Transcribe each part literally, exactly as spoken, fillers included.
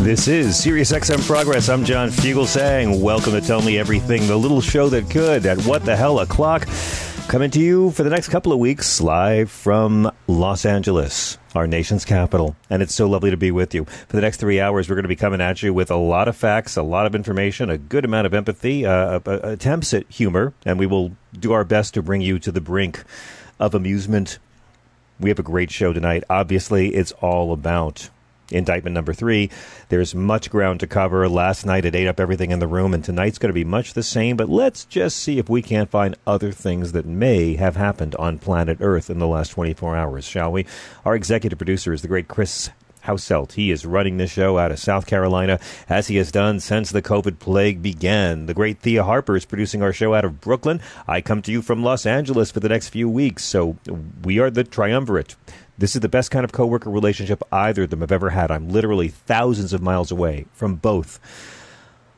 This is Sirius X M Progress. I'm John Fugelsang. Welcome to Tell Me Everything, the little show that could at What the Hell O'Clock. Coming to you for the next couple of weeks live from Los Angeles, our nation's capital. And it's so lovely to be with you. For the next three hours, we're going to be coming at you with a lot of facts, a lot of information, a good amount of empathy, uh, attempts at humor, and we will do our best to bring you to the brink of amusement. We have a great show tonight. Obviously, it's all about indictment number three. There's much ground to cover. Last night it ate up everything in the room, and tonight's going to be much the same, but let's just see if we can't find other things that may have happened on planet Earth in the last twenty-four hours, shall we? Our executive producer is the great Chris Hauselt. He is running this show out of South Carolina, as he has done since the COVID plague began. The great Thea Harper is producing our show out of Brooklyn. I come to you from Los Angeles for the next few weeks, so we are the triumvirate. This is the best kind of coworker relationship either of them have ever had. I'm literally thousands of miles away from both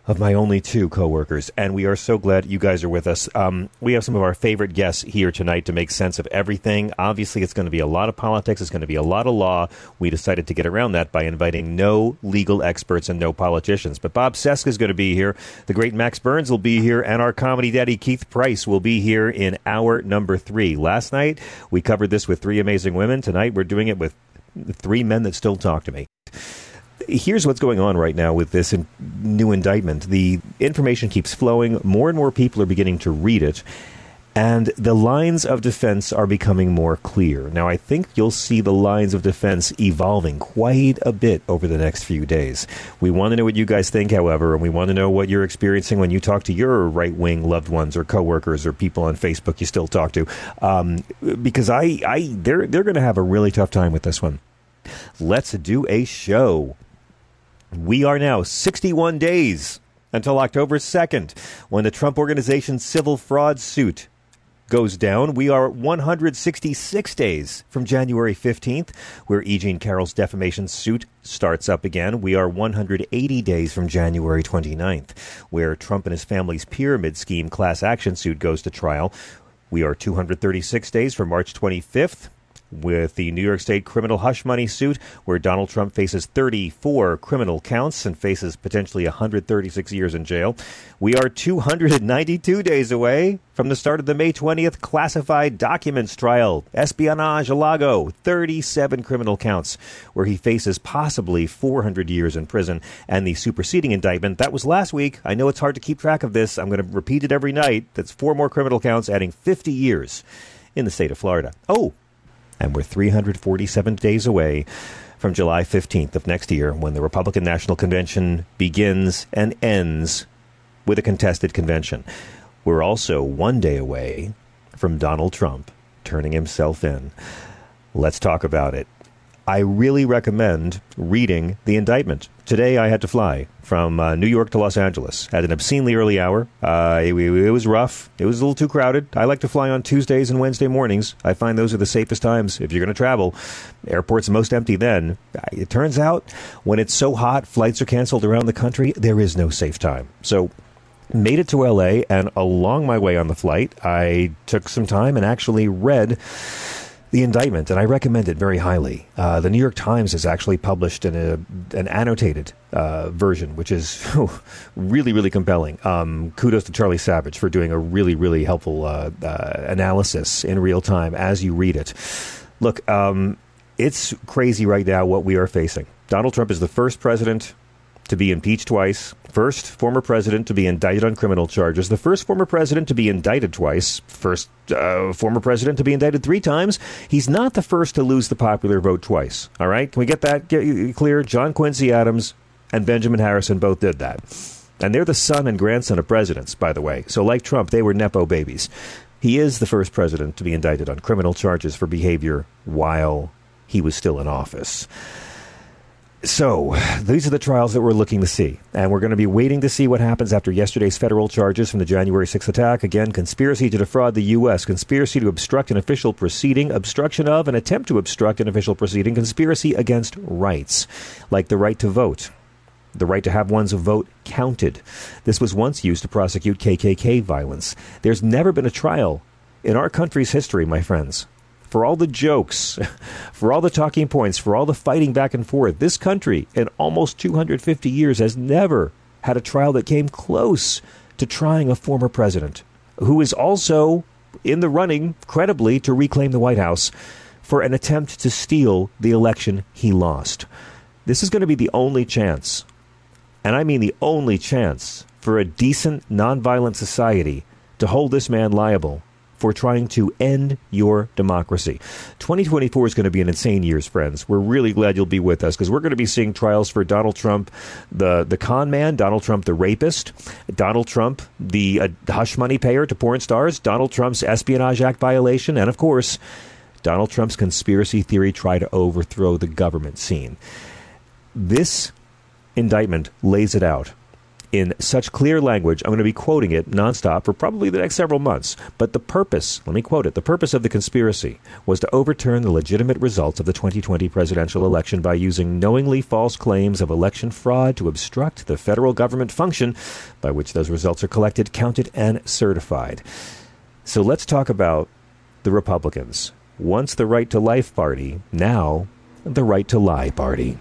of my only two coworkers, and we are so glad you guys are with us. Um, we have some of our favorite guests here tonight to make sense of everything. Obviously, it's going to be a lot of politics. It's going to be a lot of law. We decided to get around that by inviting no legal experts and no politicians. But Bob Cesca is going to be here. The great Max Burns will be here, and our comedy daddy Keith Price will be here in hour number three. Last night, we covered this with three amazing women. Tonight, we're doing it with three men that still talk to me. Here's what's going on right now with this in- new indictment. The information keeps flowing. More and more people are beginning to read it. And the lines of defense are becoming more clear. Now, I think you'll see the lines of defense evolving quite a bit over the next few days. We want to know what you guys think, however, and we want to know what you're experiencing when you talk to your right-wing loved ones or coworkers or people on Facebook you still talk to. Um, because I, I, they're, they're going to have a really tough time with this one. Let's do a show. We are now sixty-one days until October second, when the Trump Organization's civil fraud suit goes down. We are one hundred sixty-six days from January fifteenth, where E. Jean Carroll's defamation suit starts up again. We are one hundred eighty days from January twenty-ninth, where Trump and his family's pyramid scheme class action suit goes to trial. We are two hundred thirty-six days from March twenty-fifth, with the New York State criminal hush money suit, where Donald Trump faces thirty-four criminal counts and faces potentially one hundred thirty-six years in jail. We are two hundred ninety-two days away from the start of the May twentieth classified documents trial, Espionage-Lago, thirty-seven criminal counts, where he faces possibly four hundred years in prison. And the superseding indictment, that was last week. I know it's hard to keep track of this. I'm going to repeat it every night. That's four more criminal counts, adding fifty years in the state of Florida. Oh, and we're three hundred forty-seven days away from July fifteenth of next year, when the Republican National Convention begins and ends with a contested convention. We're also one day away from Donald Trump turning himself in. Let's talk about it. I really recommend reading the indictment. Today, I had to fly from uh, New York to Los Angeles at an obscenely early hour. Uh, it, it was rough. It was a little too crowded. I like to fly on Tuesdays and Wednesday mornings. I find those are the safest times if you're going to travel. Airport's most empty then. It turns out when it's so hot, flights are canceled around the country. There is no safe time. So made it to L A, and along my way on the flight, I took some time and actually read the indictment, and I recommend it very highly. Uh, the New York Times has actually published an, a, an annotated uh, version, which is really, really compelling. Um, kudos to Charlie Savage for doing a really, really helpful uh, uh, analysis in real time as you read it. Look, um, it's crazy right now what we are facing. Donald Trump is the first president to be impeached twice, First former president to be indicted on criminal charges. The first former president to be indicted twice. First uh, former president to be indicted three times. He's not the first to lose the popular vote twice. All right? Can we get that clear? John Quincy Adams and Benjamin Harrison both did that. And they're the son and grandson of presidents, by the way. So like Trump, they were Nepo babies. He is the first president to be indicted on criminal charges for behavior while he was still in office. So these are the trials that we're looking to see. And we're going to be waiting to see what happens after yesterday's federal charges from the January sixth attack. Again, conspiracy to defraud the U S, conspiracy to obstruct an official proceeding, obstruction of an attempt to obstruct an official proceeding, conspiracy against rights, like the right to vote, the right to have one's vote counted. This was once used to prosecute K K K violence. There's never been a trial in our country's history, my friends. For all the jokes, for all the talking points, for all the fighting back and forth, this country in almost two hundred fifty years has never had a trial that came close to trying a former president who is also in the running, credibly, to reclaim the White House for an attempt to steal the election he lost. This is going to be the only chance, and I mean the only chance, for a decent, nonviolent society to hold this man liable for trying to end your democracy. twenty twenty-four is going to be an insane year, friends. We're really glad you'll be with us, because we're going to be seeing trials for Donald Trump, the, the con man, Donald Trump, the rapist, Donald Trump, the uh, hush money payer to porn stars, Donald Trump's Espionage Act violation, and, of course, Donald Trump's conspiracy theory try to overthrow the government scene. This indictment lays it out in such clear language. I'm going to be quoting it nonstop for probably the next several months. But the purpose, let me quote it, the purpose of the conspiracy was to overturn the legitimate results of the twenty twenty presidential election by using knowingly false claims of election fraud to obstruct the federal government function by which those results are collected, counted, and certified. So let's talk about the Republicans. Once the Right to Life Party, now the Right to Lie Party.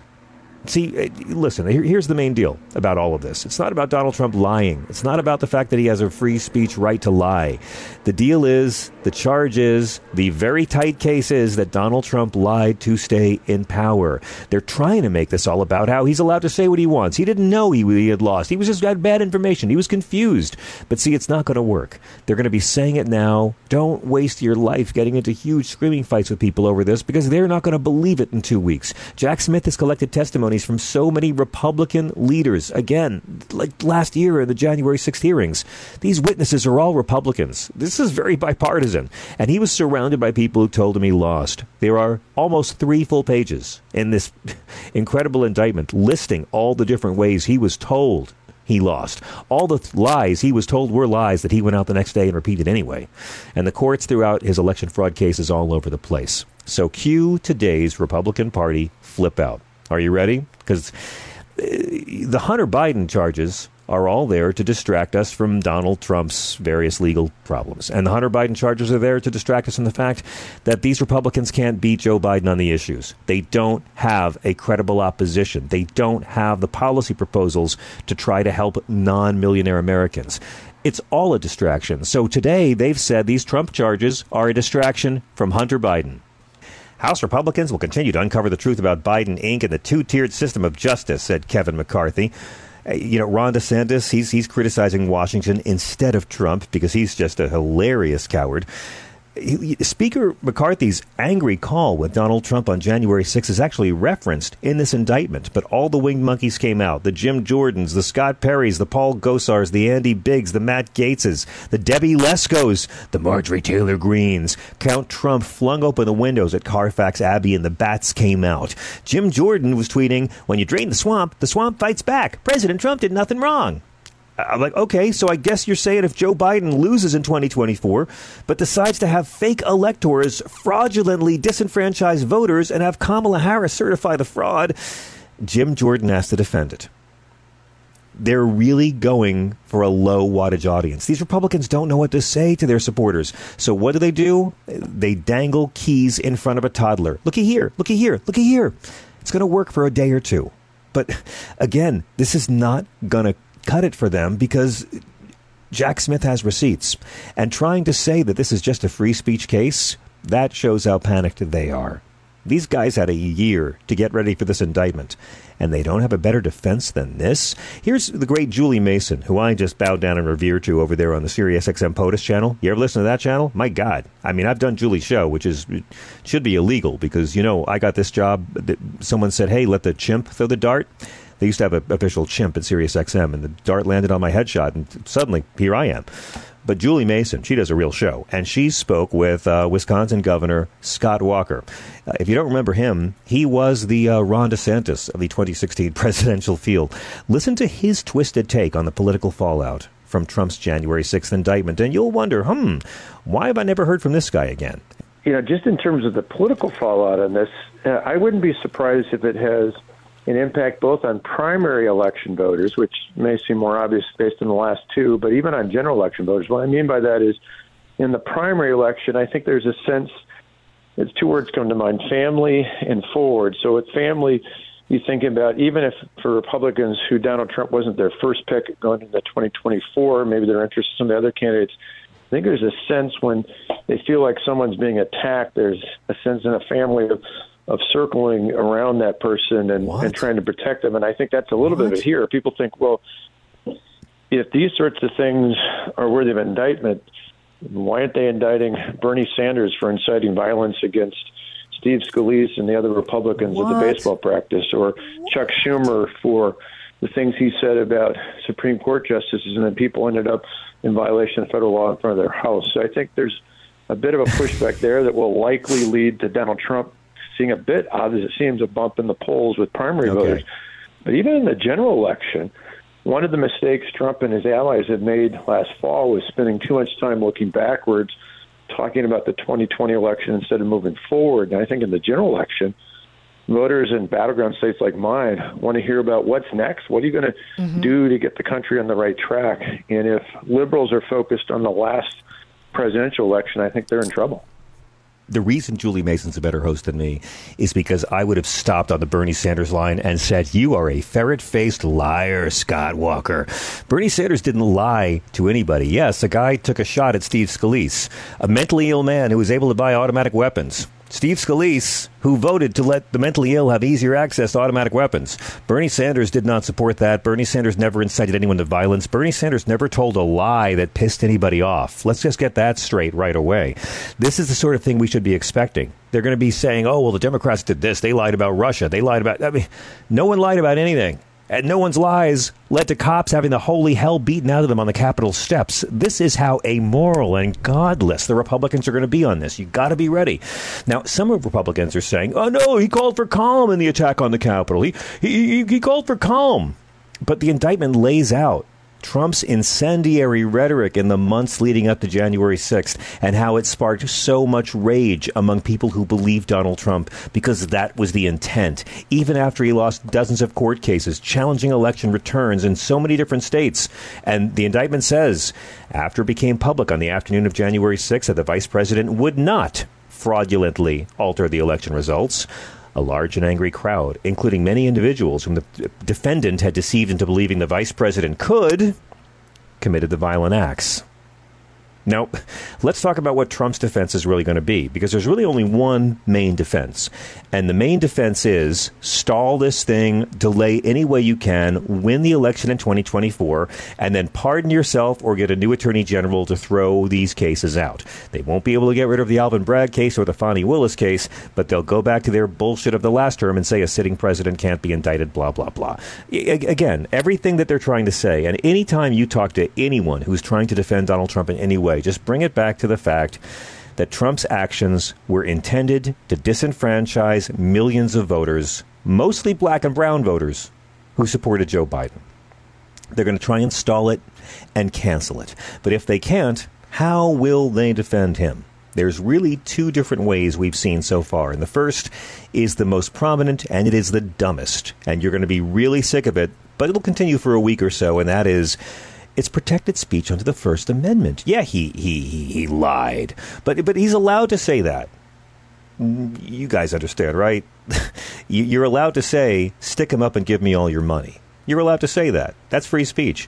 See, listen, here's the main deal about all of this. It's not about Donald Trump lying. It's not about the fact that he has a free speech right to lie. The deal is, the charge is, the very tight case is that Donald Trump lied to stay in power. They're trying to make this all about how he's allowed to say what he wants. He didn't know he, he had lost. He was just got bad information. He was confused. But see, it's not going to work. They're going to be saying it now. Don't waste your life getting into huge screaming fights with people over this, because they're not going to believe it in two weeks. Jack Smith has collected testimony from so many Republican leaders. Again, like last year in the January sixth hearings, these witnesses are all Republicans. This is very bipartisan. And he was surrounded by people who told him he lost. There are almost three full pages in this incredible indictment listing all the different ways he was told he lost. All the th- lies he was told were lies that he went out the next day and repeated anyway. And the courts throughout his election fraud cases all over the place. So cue today's Republican Party flip out. Are you ready? Because the Hunter Biden charges are all there to distract us from Donald Trump's various legal problems. And the Hunter Biden charges are there to distract us from the fact that these Republicans can't beat Joe Biden on the issues. They don't have a credible opposition. They don't have the policy proposals to try to help non-millionaire Americans. It's all a distraction. So today they've said these Trump charges are a distraction from Hunter Biden. House Republicans will continue to uncover the truth about Biden, Incorporated and the two-tiered system of justice, said Kevin McCarthy. You know, Ron DeSantis, he's, he's criticizing Washington instead of Trump because he's just a hilarious coward. Speaker McCarthy's angry call with Donald Trump on January sixth is actually referenced in this indictment, but all the winged monkeys came out. The Jim Jordans, the Scott Perrys, the Paul Gosars, the Andy Biggs, the Matt Gaetzes, the Debbie Leskos, the Marjorie Taylor Greens. Count Trump flung open the windows at Carfax Abbey and the bats came out. Jim Jordan was tweeting, "When you drain the swamp, the swamp fights back. President Trump did nothing wrong." I'm like, okay, so I guess you're saying if Joe Biden loses in twenty twenty-four, but decides to have fake electors fraudulently disenfranchise voters and have Kamala Harris certify the fraud, Jim Jordan has to defend it. They're really going for a low wattage audience. These Republicans don't know what to say to their supporters. So what do they do? They dangle keys in front of a toddler. Looky here, looky here, looky here. It's going to work for a day or two. But again, this is not going to cut it for them because Jack Smith has receipts. And trying to say that this is just a free speech case, that shows how panicked they are. These guys had a year to get ready for this indictment, and they don't have a better defense than this. Here's the great Julie Mason, who I just bow down and revere to over there on the Sirius X M POTUS channel. You ever listen to that channel? My God. I mean, I've done Julie's show, which is should be illegal because, you know, I got this job. That someone said, hey, let the chimp throw the dart. They used to have an official chimp at Sirius X M, and the dart landed on my headshot, and suddenly, here I am. But Julie Mason, she does a real show, and she spoke with uh, Wisconsin Governor Scott Walker. Uh, if you don't remember him, he was the uh, Ron DeSantis of the twenty sixteen presidential field. Listen to his twisted take on the political fallout from Trump's January sixth indictment, and you'll wonder, hmm, why have I never heard from this guy again? You know, just in terms of the political fallout on this, uh, I wouldn't be surprised if it has an impact both on primary election voters, which may seem more obvious based on the last two, but even on general election voters. What I mean by that is in the primary election, I think there's a sense, it's two words come to mind, family and forward. So with family, you think about even if for Republicans who Donald Trump wasn't their first pick going into twenty twenty-four, maybe they're interested in some of the other candidates. I think there's a sense when they feel like someone's being attacked, there's a sense in a family of of circling around that person and, and trying to protect them. And I think that's a little what? bit of it here. People think, well, if these sorts of things are worthy of indictment, why aren't they indicting Bernie Sanders for inciting violence against Steve Scalise and the other Republicans what? at the baseball practice, or Chuck Schumer for the things he said about Supreme Court justices, and then people ended up in violation of federal law in front of their house. So I think there's a bit of a pushback there that will likely lead to Donald Trump seeing a bit odd as it seems, a bump in the polls with primary okay. voters. But even in the general election, one of the mistakes Trump and his allies had made last fall was spending too much time looking backwards, talking about the twenty twenty election instead of moving forward. And I think in the general election, voters in battleground states like mine want to hear about what's next. What are you going to mm-hmm. do to get the country on the right track? And if liberals are focused on the last presidential election, I think they're in trouble. The reason Julie Mason's a better host than me is because I would have stopped on the Bernie Sanders line and said, you are a ferret-faced liar, Scott Walker. Bernie Sanders didn't lie to anybody. Yes, a guy took a shot at Steve Scalise, a mentally ill man who was able to buy automatic weapons. Steve Scalise, who voted to let the mentally ill have easier access to automatic weapons. Bernie Sanders did not support that. Bernie Sanders never incited anyone to violence. Bernie Sanders never told a lie that pissed anybody off. Let's just get that straight right away. This is the sort of thing we should be expecting. They're going to be saying, oh, well, the Democrats did this. They lied about Russia. They lied about... I mean, no one lied about anything. And no one's lies led to cops having the holy hell beaten out of them on the Capitol steps. This is how amoral and godless the Republicans are going to be on this. You got to be ready. Now, some of Republicans are saying, oh, no, he called for calm in the attack on the Capitol. He, he, he called for calm. But the indictment lays out Trump's incendiary rhetoric in the months leading up to January sixth and how it sparked so much rage among people who believed Donald Trump because that was the intent. Even after he lost dozens of court cases, challenging election returns in so many different states. And the indictment says, after it became public on the afternoon of January sixth that the vice president would not fraudulently alter the election results, a large and angry crowd, including many individuals whom the defendant had deceived into believing the vice president could, committed the violent acts. Now, let's talk about what Trump's defense is really going to be, because there's really only one main defense. And the main defense is stall this thing, delay any way you can, win the election in twenty twenty-four, and then pardon yourself or get a new attorney general to throw these cases out. They won't be able to get rid of the Alvin Bragg case or the Fonnie Willis case, but they'll go back to their bullshit of the last term and say a sitting president can't be indicted, blah, blah, blah. Again, everything that they're trying to say, and anytime you talk to anyone who's trying to defend Donald Trump in any way, just bring it back to the fact that Trump's actions were intended to disenfranchise millions of voters, mostly black and brown voters, who supported Joe Biden. They're going to try and stall it and cancel it. But if they can't, how will they defend him? There's really two different ways we've seen so far. And the first is the most prominent, and it is the dumbest. And you're going to be really sick of it, but it'll continue for a week or so, and that is... it's protected speech under the First Amendment. Yeah, he he he lied, but but he's allowed to say that. You guys understand, right? You're allowed to say, stick him up and give me all your money. You're allowed to say that. That's free speech.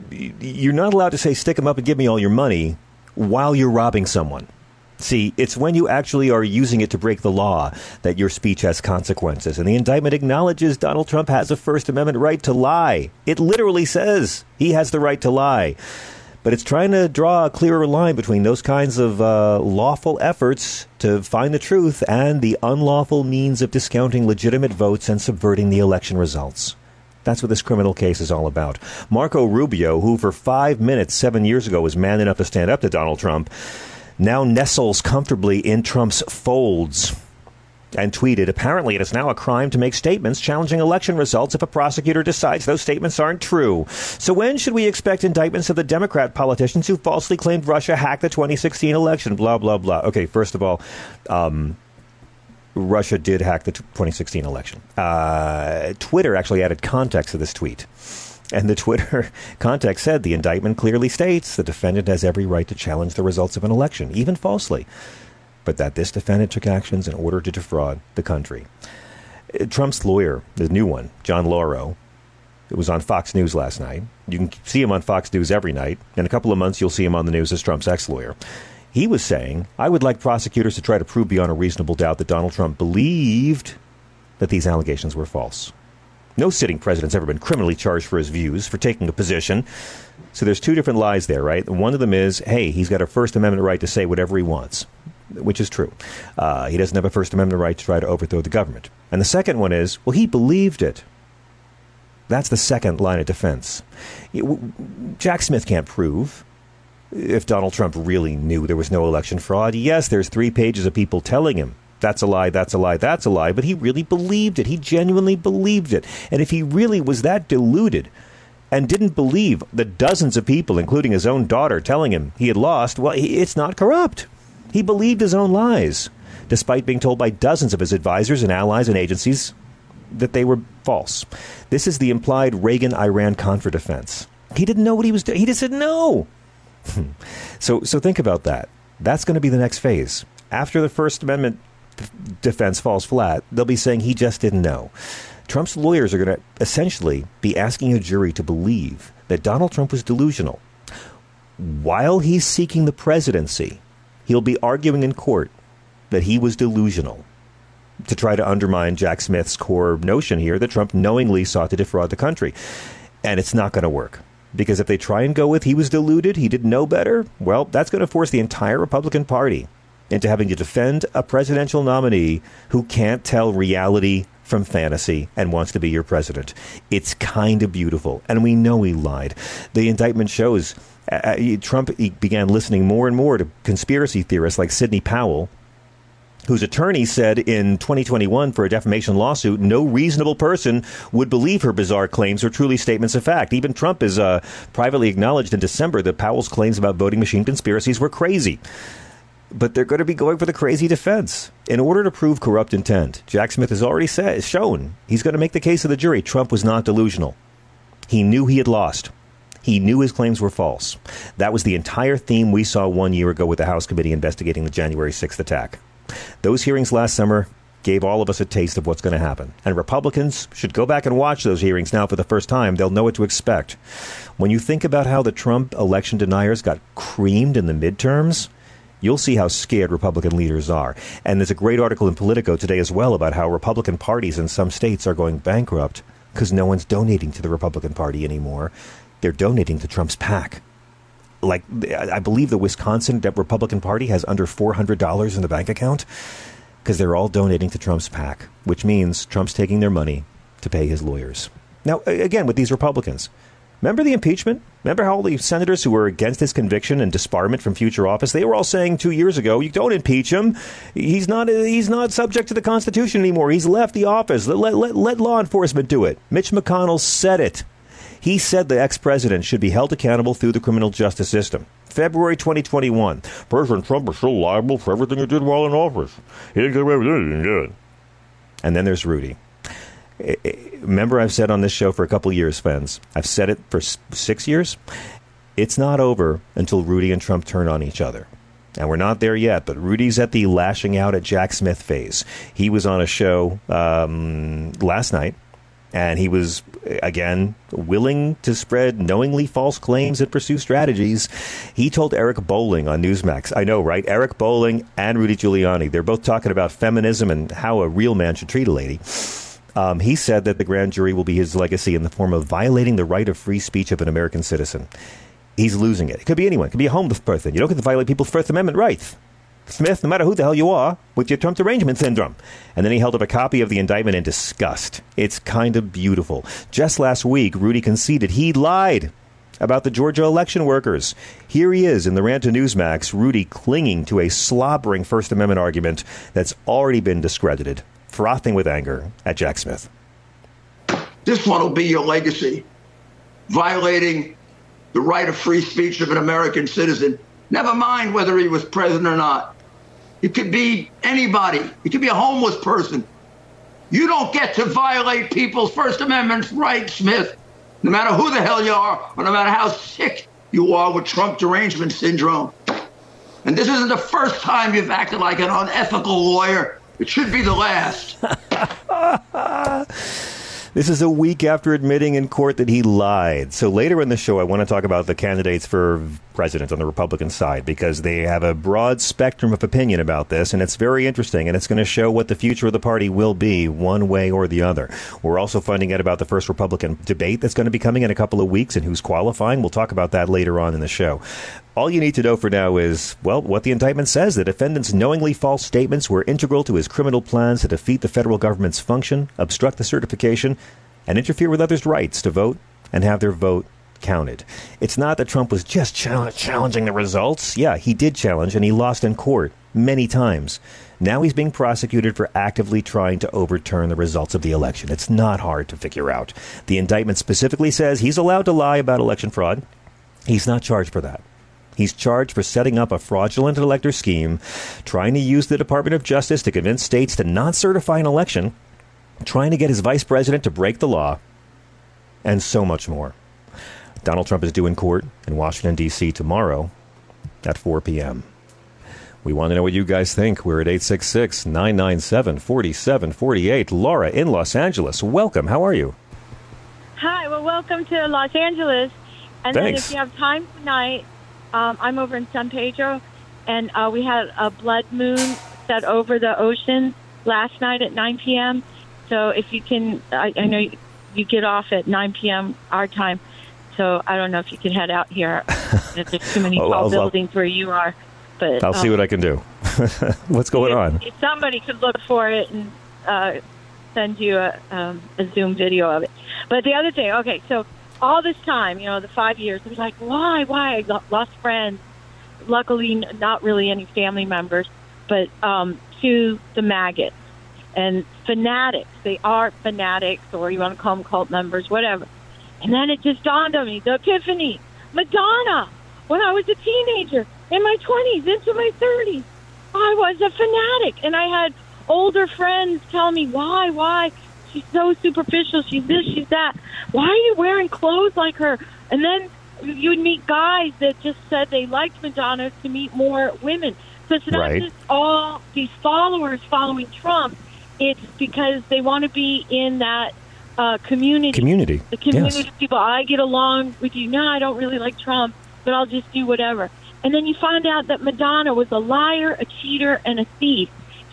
You're not allowed to say, stick him up and give me all your money while you're robbing someone. See, it's when you actually are using it to break the law that your speech has consequences. And the indictment acknowledges Donald Trump has a First Amendment right to lie. It literally says he has the right to lie. But it's trying to draw a clearer line between those kinds of uh, lawful efforts to find the truth and the unlawful means of discounting legitimate votes and subverting the election results. That's what this criminal case is all about. Marco Rubio, who for five minutes seven years ago was man enough to stand up to Donald Trump, now nestles comfortably in Trump's folds and tweeted, apparently it is now a crime to make statements challenging election results if a prosecutor decides those statements aren't true. So when should we expect indictments of the Democrat politicians who falsely claimed Russia hacked the twenty sixteen election? Blah, blah, blah. Okay, first of all, um, Russia did hack the twenty sixteen election. Uh, Twitter actually added context to this tweet. And the Twitter context said the indictment clearly states the defendant has every right to challenge the results of an election, even falsely, but that this defendant took actions in order to defraud the country. Trump's lawyer, the new one, John Lauro, it was on Fox News last night. You can see him on Fox News every night. In a couple of months, you'll see him on the news as Trump's ex-lawyer. He was saying, I would like prosecutors to try to prove beyond a reasonable doubt that Donald Trump believed that these allegations were false. No sitting president's ever been criminally charged for his views, for taking a position. So there's two different lies there, right? One of them is, hey, he's got a First Amendment right to say whatever he wants, which is true. Uh, he doesn't have a First Amendment right to try to overthrow the government. And the second one is, well, he believed it. That's the second line of defense. Jack Smith can't prove if Donald Trump really knew there was no election fraud. Yes, there's three pages of people telling him that's a lie, that's a lie, that's a lie. But he really believed it. He genuinely believed it. And if he really was that deluded and didn't believe the dozens of people, including his own daughter, telling him he had lost, well, it's not corrupt. He believed his own lies, despite being told by dozens of his advisors and allies and agencies that they were false. This is the implied Reagan-Iran-Contra defense. He didn't know what he was doing. He just said no. so, so think about that. That's going to be the next phase. After the First Amendment defense falls flat, they'll be saying he just didn't know. Trump's lawyers are going to essentially be asking a jury to believe that Donald Trump was delusional. While he's seeking the presidency, he'll be arguing in court that he was delusional to try to undermine Jack Smith's core notion here that Trump knowingly sought to defraud the country. And it's not going to work, because if they try and go with he was deluded, he didn't know better, well, that's going to force the entire Republican Party into having to defend a presidential nominee who can't tell reality from fantasy and wants to be your president. It's kind of beautiful. And we know he lied. The indictment shows uh, Trump he began listening more and more to conspiracy theorists like Sidney Powell, whose attorney said in twenty twenty-one for a defamation lawsuit, no reasonable person would believe her bizarre claims or truly statements of fact. Even Trump has uh, privately acknowledged in December that Powell's claims about voting machine conspiracies were crazy. But they're going to be going for the crazy defense. In order to prove corrupt intent, Jack Smith has already said, shown he's going to make the case of the jury. Trump was not delusional. He knew he had lost. He knew his claims were false. That was the entire theme we saw one year ago with the House committee investigating the January sixth attack. Those hearings last summer gave all of us a taste of what's going to happen. And Republicans should go back and watch those hearings now for the first time. They'll know what to expect. When you think about how the Trump election deniers got creamed in the midterms, you'll see how scared Republican leaders are. And there's a great article in Politico today as well about how Republican parties in some states are going bankrupt because no one's donating to the Republican Party anymore. They're donating to Trump's PAC. Like, I believe the Wisconsin Republican Party has under four hundred dollars in the bank account because they're all donating to Trump's PAC, which means Trump's taking their money to pay his lawyers. Now, again, with these Republicans, remember the impeachment? Remember how all the senators who were against his conviction and disbarment from future office, they were all saying two years ago, you don't impeach him. He's not he's not subject to the Constitution anymore. He's left the office. Let, let, let law enforcement do it. Mitch McConnell said it. He said the ex-president should be held accountable through the criminal justice system. February twenty twenty-one. President Trump is still liable for everything he did while in office. He didn't get away with anything he did. And then there's Rudy. Remember, I've said on this show for a couple years, friends, I've said it for six years. It's not over until Rudy and Trump turn on each other. And we're not there yet, but Rudy's at the lashing out at Jack Smith phase. He was on a show um, last night And he was, again, willing to spread knowingly false claims and pursue strategies. He told Eric Bowling on Newsmax. I know, right? Eric Bowling and Rudy Giuliani. They're both talking about feminism and how a real man should treat a lady. Um, he said that the grand jury will be his legacy in the form of violating the right of free speech of an American citizen. He's losing it. It could be anyone. It could be a homeless person. You don't get to violate people's First Amendment rights. Smith, no matter who the hell you are, with your Trump derangement syndrome. And then he held up a copy of the indictment in disgust. It's kind of beautiful. Just last week, Rudy conceded he lied about the Georgia election workers. Here he is in the rant to Newsmax, Rudy clinging to a slobbering First Amendment argument that's already been discredited, frothing with anger at Jack Smith. This one will be your legacy. Violating the right of free speech of an American citizen. Never mind whether he was president or not. It could be anybody. It could be a homeless person. You don't get to violate people's First Amendment rights, Smith, no matter who the hell you are or no matter how sick you are with Trump derangement syndrome. And this isn't the first time you've acted like an unethical lawyer. It should be the last. This is a week after admitting in court that he lied. So later in the show, I want to talk about the candidates for president on the Republican side, because they have a broad spectrum of opinion about this. And it's very interesting. And it's going to show what the future of the party will be one way or the other. We're also finding out about the first Republican debate that's going to be coming in a couple of weeks and who's qualifying. We'll talk about that later on in the show. All you need to know for now is, well, what the indictment says. The defendant's knowingly false statements were integral to his criminal plans to defeat the federal government's function, obstruct the certification, and interfere with others' rights to vote and have their vote counted. It's not that Trump was just challenging the results. Yeah, he did challenge, and he lost in court many times. Now he's being prosecuted for actively trying to overturn the results of the election. It's not hard to figure out. The indictment specifically says he's allowed to lie about election fraud. He's not charged for that. He's charged for setting up a fraudulent elector scheme, trying to use the Department of Justice to convince states to not certify an election, trying to get his vice president to break the law, and so much more. Donald Trump is due in court in Washington, D C tomorrow at four p.m. We want to know what you guys think. We're at eight six six, nine nine seven, four seven four eight. Laura in Los Angeles, welcome. How are you? Hi. Well, welcome to Los Angeles. And then if you have time tonight... Um, I'm over in San Pedro, and uh, we had a blood moon set over the ocean last night at nine p.m. So if you can, I, I know you, you get off at nine p.m. our time, so I don't know if you can head out here. There's too many tall I'll, buildings I'll, where you are. But I'll um, see what I can do. What's going if, on? If somebody could look for it and uh, send you a, um, a Zoom video of it. But the other thing, okay, so... all this time, you know, the five years, I was like, why, why? I lost friends. Luckily, not really any family members, but um, to the maggots and fanatics. They are fanatics, or you want to call them cult members, whatever. And then it just dawned on me, the epiphany. Madonna, when I was a teenager, in my twenties, into my thirties, I was a fanatic. And I had older friends tell me, why, why? She's so superficial. She's this, she's that. Why are you wearing clothes like her? And then you would meet guys that just said they liked Madonna to meet more women. So it's not right. Just all these followers following Trump. It's because they want to be in that uh, community. Community. The community yes. Of people. I get along with you. No, I don't really like Trump, but I'll just do whatever. And then you find out that Madonna was a liar, a cheater, and a thief.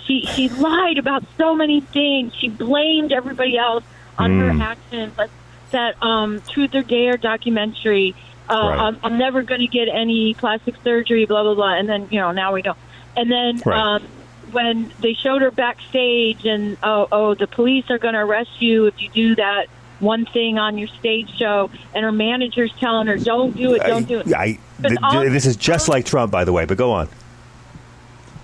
She, she lied about so many things. She blamed everybody else on mm. her actions. Like that um, Truth or Dare documentary, uh, right. I'm, I'm never going to get any plastic surgery, blah, blah, blah. And then, you know, now we know. And then right. um, when they showed her backstage and, oh, oh the police are going to arrest you if you do that one thing on your stage show. And her manager's telling her, don't do it, don't I, do it. I, th- th- this is just like Trump, by the way, but go on.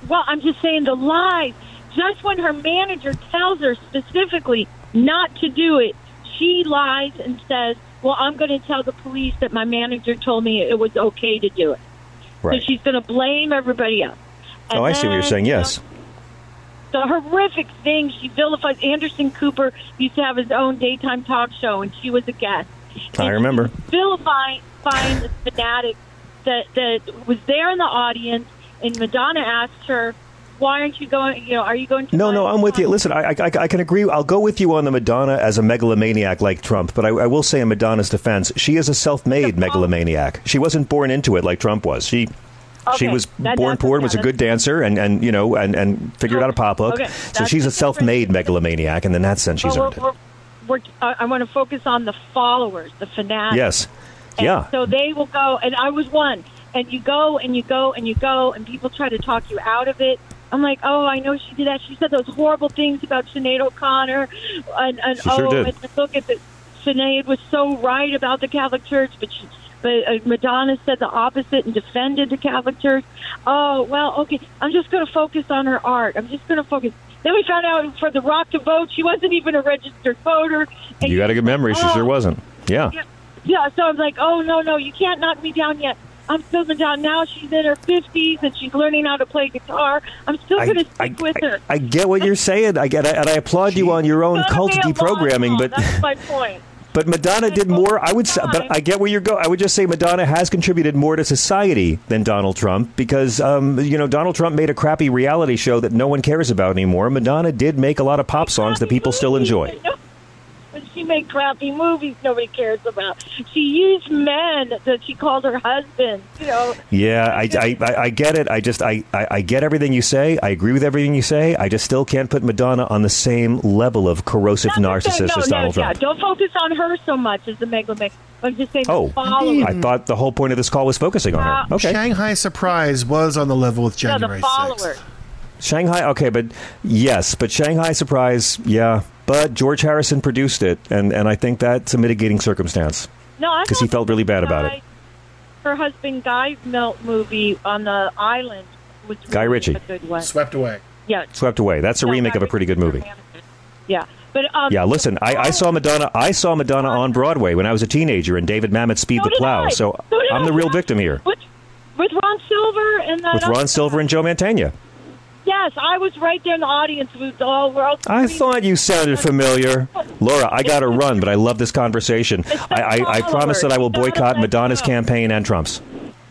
Well, I'm just saying the lies. Just when her manager tells her specifically not to do it, she lies and says, well, I'm going to tell the police that my manager told me it was okay to do it. Right. So she's going to blame everybody else. And oh, I then, see what you're saying. Yes. You know, the horrific thing, she vilifies. Anderson Cooper used to have his own daytime talk show, and she was a guest. I and remember. Vilifying the fanatic that, that was there in the audience. And Madonna asked her, why aren't you going, you know, are you going to... No, no, I'm with you. Listen, I, I I can agree. I'll go with you on the Madonna as a megalomaniac like Trump, but I, I will say in Madonna's defense, she is a self-made megalomaniac. She wasn't born into it like Trump was. She... Okay. She was that, born poor, was a good dancer, and, and you know, and, and figured okay. out a pop hook. Okay. So she's a self-made megalomaniac, and in that sense, she's well, earned we're, it. We're, we're, I want to focus on the followers, the fanatics. Yes. And yeah. So they will go, and I was one, and you go, and you go, and you go, and people try to talk you out of it. I'm like, oh, I know she did that. She said those horrible things about Sinead O'Connor. And, and she oh, sure did. And look at the Sinead was so right about the Catholic Church, but she... But Madonna said the opposite and defended the Catholic Church. Oh, well, okay, I'm just going to focus on her art. I'm just going to focus. Then we found out for the Rock to vote, she wasn't even a registered voter. And you got a good memory. Oh. She sure wasn't. Yeah. yeah. Yeah, so I'm like, oh, no, no, you can't knock me down yet. I'm still down. Now she's in her fifties and she's learning how to play guitar. I'm still going to stick I, with her. I, I get what you're saying. I get, and I applaud she, you on your own cult deprogramming. But that's my point. But Madonna did more. I would say, but I get where you're going. I would just say Madonna has contributed more to society than Donald Trump because, um, you know, Donald Trump made a crappy reality show that no one cares about anymore. Madonna did make a lot of pop songs that people still enjoy. But she made crappy movies nobody cares about. She used men that she called her husband, you know. Yeah, I, I, I get it. I just I, I, I get everything you say. I agree with everything you say. I just still can't put Madonna on the same level of corrosive narcissist no, as Donald no, Trump. Yeah, don't focus on her so much as the megalomaniac. I'm just saying. Oh, I thought the whole point of this call was focusing on her. Uh, okay. Shanghai Surprise was on the level with January no, the followers. sixth. Shanghai. Okay, but yes, but Shanghai Surprise. Yeah. But George Harrison produced it, and, and I think that's a mitigating circumstance. No, because he felt really bad guy, about it. Her husband Guy's Melt movie on the island was Guy really Ritchie. A good one. Swept Away. Yeah, Swept Away. That's a no, remake Guy of a pretty Ritchie good movie. Yeah, but um, yeah. Listen, I, I saw Madonna. I saw Madonna on Broadway when I was a teenager, and David Mamet Speed so the Plow. I. So, so I'm I. the real victim here. With, with Ron Silver and that with Ron guy. Silver and Joe Mantegna. Yes, I was right there in the audience with all world. I thought you sounded familiar. Laura, I got to run, but I love this conversation. I, I, I promise that I will boycott Madonna's campaign and Trump's.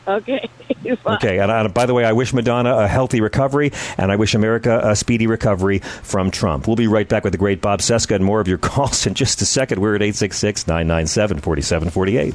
Okay. Okay. And I, by the way, I wish Madonna a healthy recovery, and I wish America a speedy recovery from Trump. We'll be right back with the great Bob Cesca and more of your calls in just a second. We're at eight six six, nine nine seven, four seven four eight.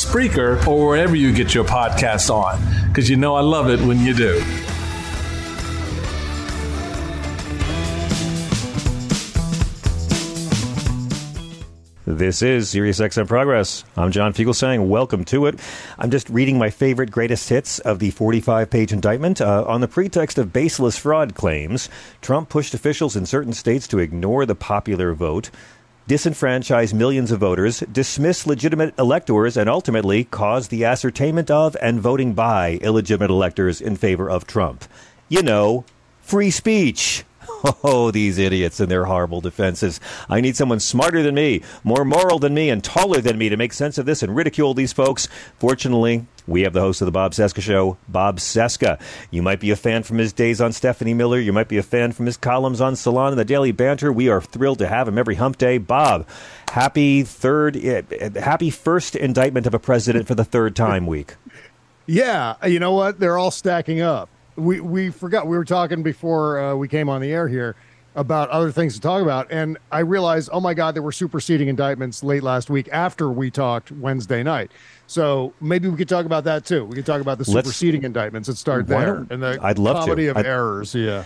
Spreaker, or wherever you get your podcasts on, because you know I love it when you do. This is Sirius X M Progress. I'm John Fugelsang. Welcome to it. I'm just reading my favorite greatest hits of the forty-five page indictment. Uh, on the pretext of baseless fraud claims, Trump pushed officials in certain states to ignore the popular vote. disenfranchise millions of voters, dismiss legitimate electors, and ultimately cause the ascertainment of and voting by illegitimate electors in favor of Trump. You know, free speech. Oh, these idiots and their horrible defenses. I need someone smarter than me, more moral than me, and taller than me to make sense of this and ridicule these folks. Fortunately, we have the host of the Bob Cesca Show, Bob Cesca. You might be a fan from his days on Stephanie Miller. You might be a fan from his columns on Salon and the Daily Banter. We are thrilled to have him every hump day. Bob, happy third, happy first indictment of a president for the third time week. Yeah, you know what? They're all stacking up. We we forgot we were talking before uh, we came on the air here about other things to talk about, and I realized, oh my God, there were superseding indictments late last week after we talked Wednesday night. So maybe we could talk about that too. We could talk about the superseding Let's, indictments and start there. And the I'd love comedy to. of I'd, errors. Yeah,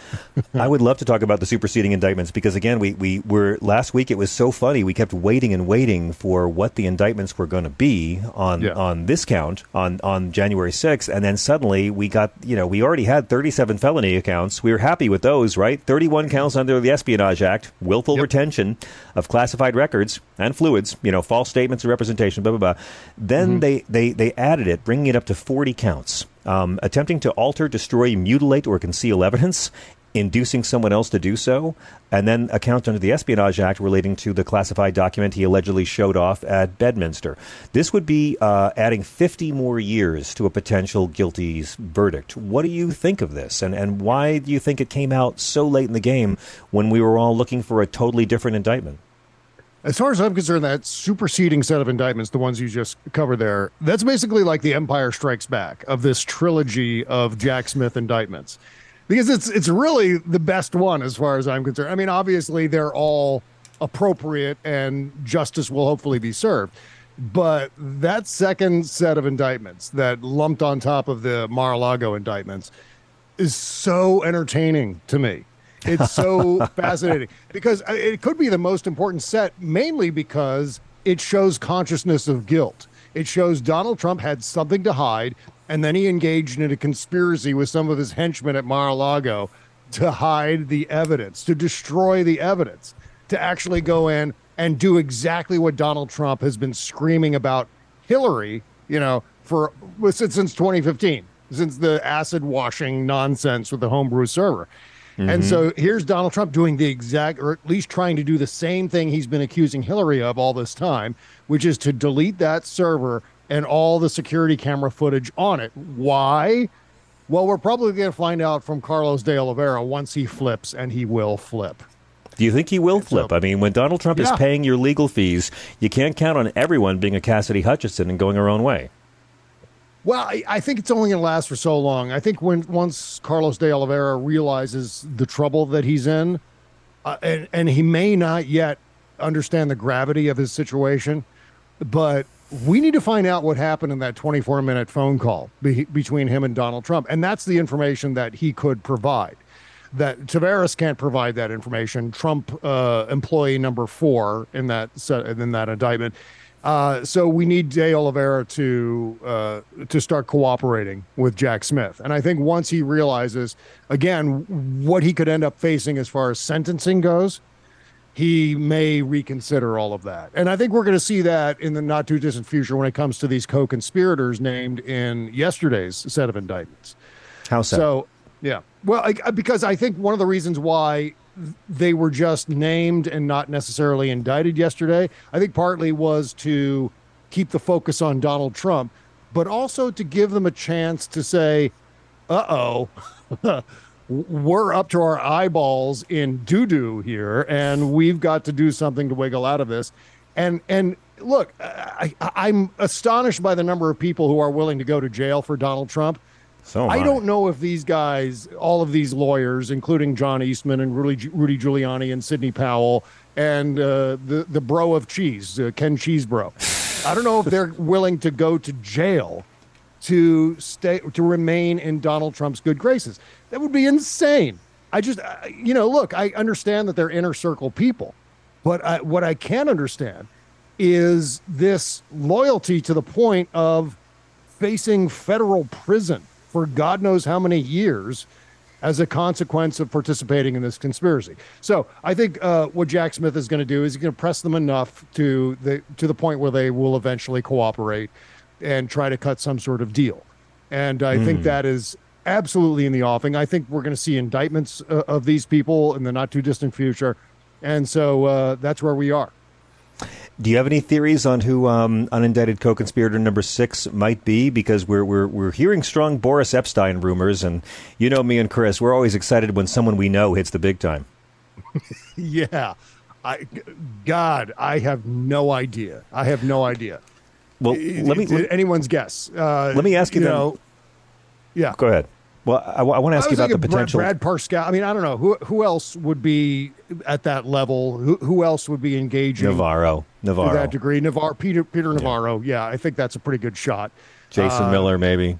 I would love to talk about the superseding indictments because again, we we were last week. It was so funny. We kept waiting and waiting for what the indictments were going to be on yeah. on this count on on January sixth, and then suddenly we got you know we already had thirty-seven felony accounts. We were happy with those, right? thirty-one counts under the Espionage Act, willful yep. retention of classified records and fluids, you know, false statements of representation, blah, blah, blah. Then mm-hmm. they, they, they added it, bringing it up to forty counts. Um, attempting to alter, destroy, mutilate, or conceal evidence, inducing someone else to do so, and then a count under the Espionage Act relating to the classified document he allegedly showed off at Bedminster. This would be uh, adding fifty more years to a potential guilty verdict. What do you think of this, and, and why do you think it came out so late in the game when we were all looking for a totally different indictment? As far as I'm concerned, that superseding set of indictments, the ones you just covered there, that's basically like the Empire Strikes Back of this trilogy of Jack Smith indictments. Because it's it's really the best one as far as I'm concerned. I mean, obviously, they're all appropriate and justice will hopefully be served. But that second set of indictments that lumped on top of the Mar-a-Lago indictments is so entertaining to me. It's so fascinating because it could be the most important set, mainly because it shows consciousness of guilt. It shows Donald Trump had something to hide, and then he engaged in a conspiracy with some of his henchmen at Mar-a-Lago to hide the evidence, to destroy the evidence, to actually go in and do exactly what Donald Trump has been screaming about Hillary, you know, for since twenty fifteen, since the acid washing nonsense with the homebrew server. Mm-hmm. And so here's Donald Trump doing the exact, or at least trying to do the same thing he's been accusing Hillary of all this time, which is to delete that server and all the security camera footage on it. Why? Well, we're probably going to find out from Carlos de Oliveira once he flips, and he will flip. Do you think he will flip? So, I mean, when Donald Trump yeah. is paying your legal fees, you can't count on everyone being a Cassidy Hutchinson and going her own way. Well, I, I think it's only going to last for so long. I think when once Carlos de Oliveira realizes the trouble that he's in, uh, and, and he may not yet understand the gravity of his situation, but we need to find out what happened in that twenty-four minute phone call be- between him and Donald Trump. And that's the information that he could provide. That Tavares can't provide that information. Trump uh, employee number four in that set, in that indictment. Uh, so we need de Oliveira to uh, to start cooperating with Jack Smith. And I think once he realizes, again, what he could end up facing as far as sentencing goes, he may reconsider all of that. And I think we're going to see that in the not too distant future when it comes to these co-conspirators named in yesterday's set of indictments. How so? So, yeah. Well, I, because I think one of the reasons why they were just named and not necessarily indicted yesterday, I think partly was to keep the focus on Donald Trump, but also to give them a chance to say, uh-oh, we're up to our eyeballs in doo-doo here, and we've got to do something to wiggle out of this. And and look, I, I'm astonished by the number of people who are willing to go to jail for Donald Trump. So I don't know if these guys, all of these lawyers, including John Eastman and Rudy, Rudy Giuliani and Sidney Powell and uh, the, the bro of cheese, uh, Ken Cheesebro, I don't know if they're willing to go to jail to stay, to remain in Donald Trump's good graces. That would be insane. I just, you know, look, I understand that they're inner circle people, but I, what I can't understand is this loyalty to the point of facing federal prison for God knows how many years as a consequence of participating in this conspiracy. So I think uh, what Jack Smith is going to do is he's going to press them enough to the to the point where they will eventually cooperate and try to cut some sort of deal. And I mm. think that is absolutely in the offing. I think we're going to see indictments uh, of these people in the not too distant future. And so uh, that's where we are. Do you have any theories on who um, unindicted co-conspirator number six might be? Because we're we're we're hearing strong Boris Epstein rumors, and you know me and Chris, we're always excited when someone we know hits the big time. yeah, I, God, I have no idea. I have no idea. Well, it, let me it, anyone's guess. Uh, let me ask you, you know. Yeah, go ahead. Well, I, I want to ask you about the potential. Brad, Brad Parscale. I mean, I don't know. Who who else would be at that level? Who who else would be engaging? Navarro. Navarro. To that degree. Navarro. Peter, Peter Navarro. Yeah. yeah, I think that's a pretty good shot. Jason uh, Miller, maybe.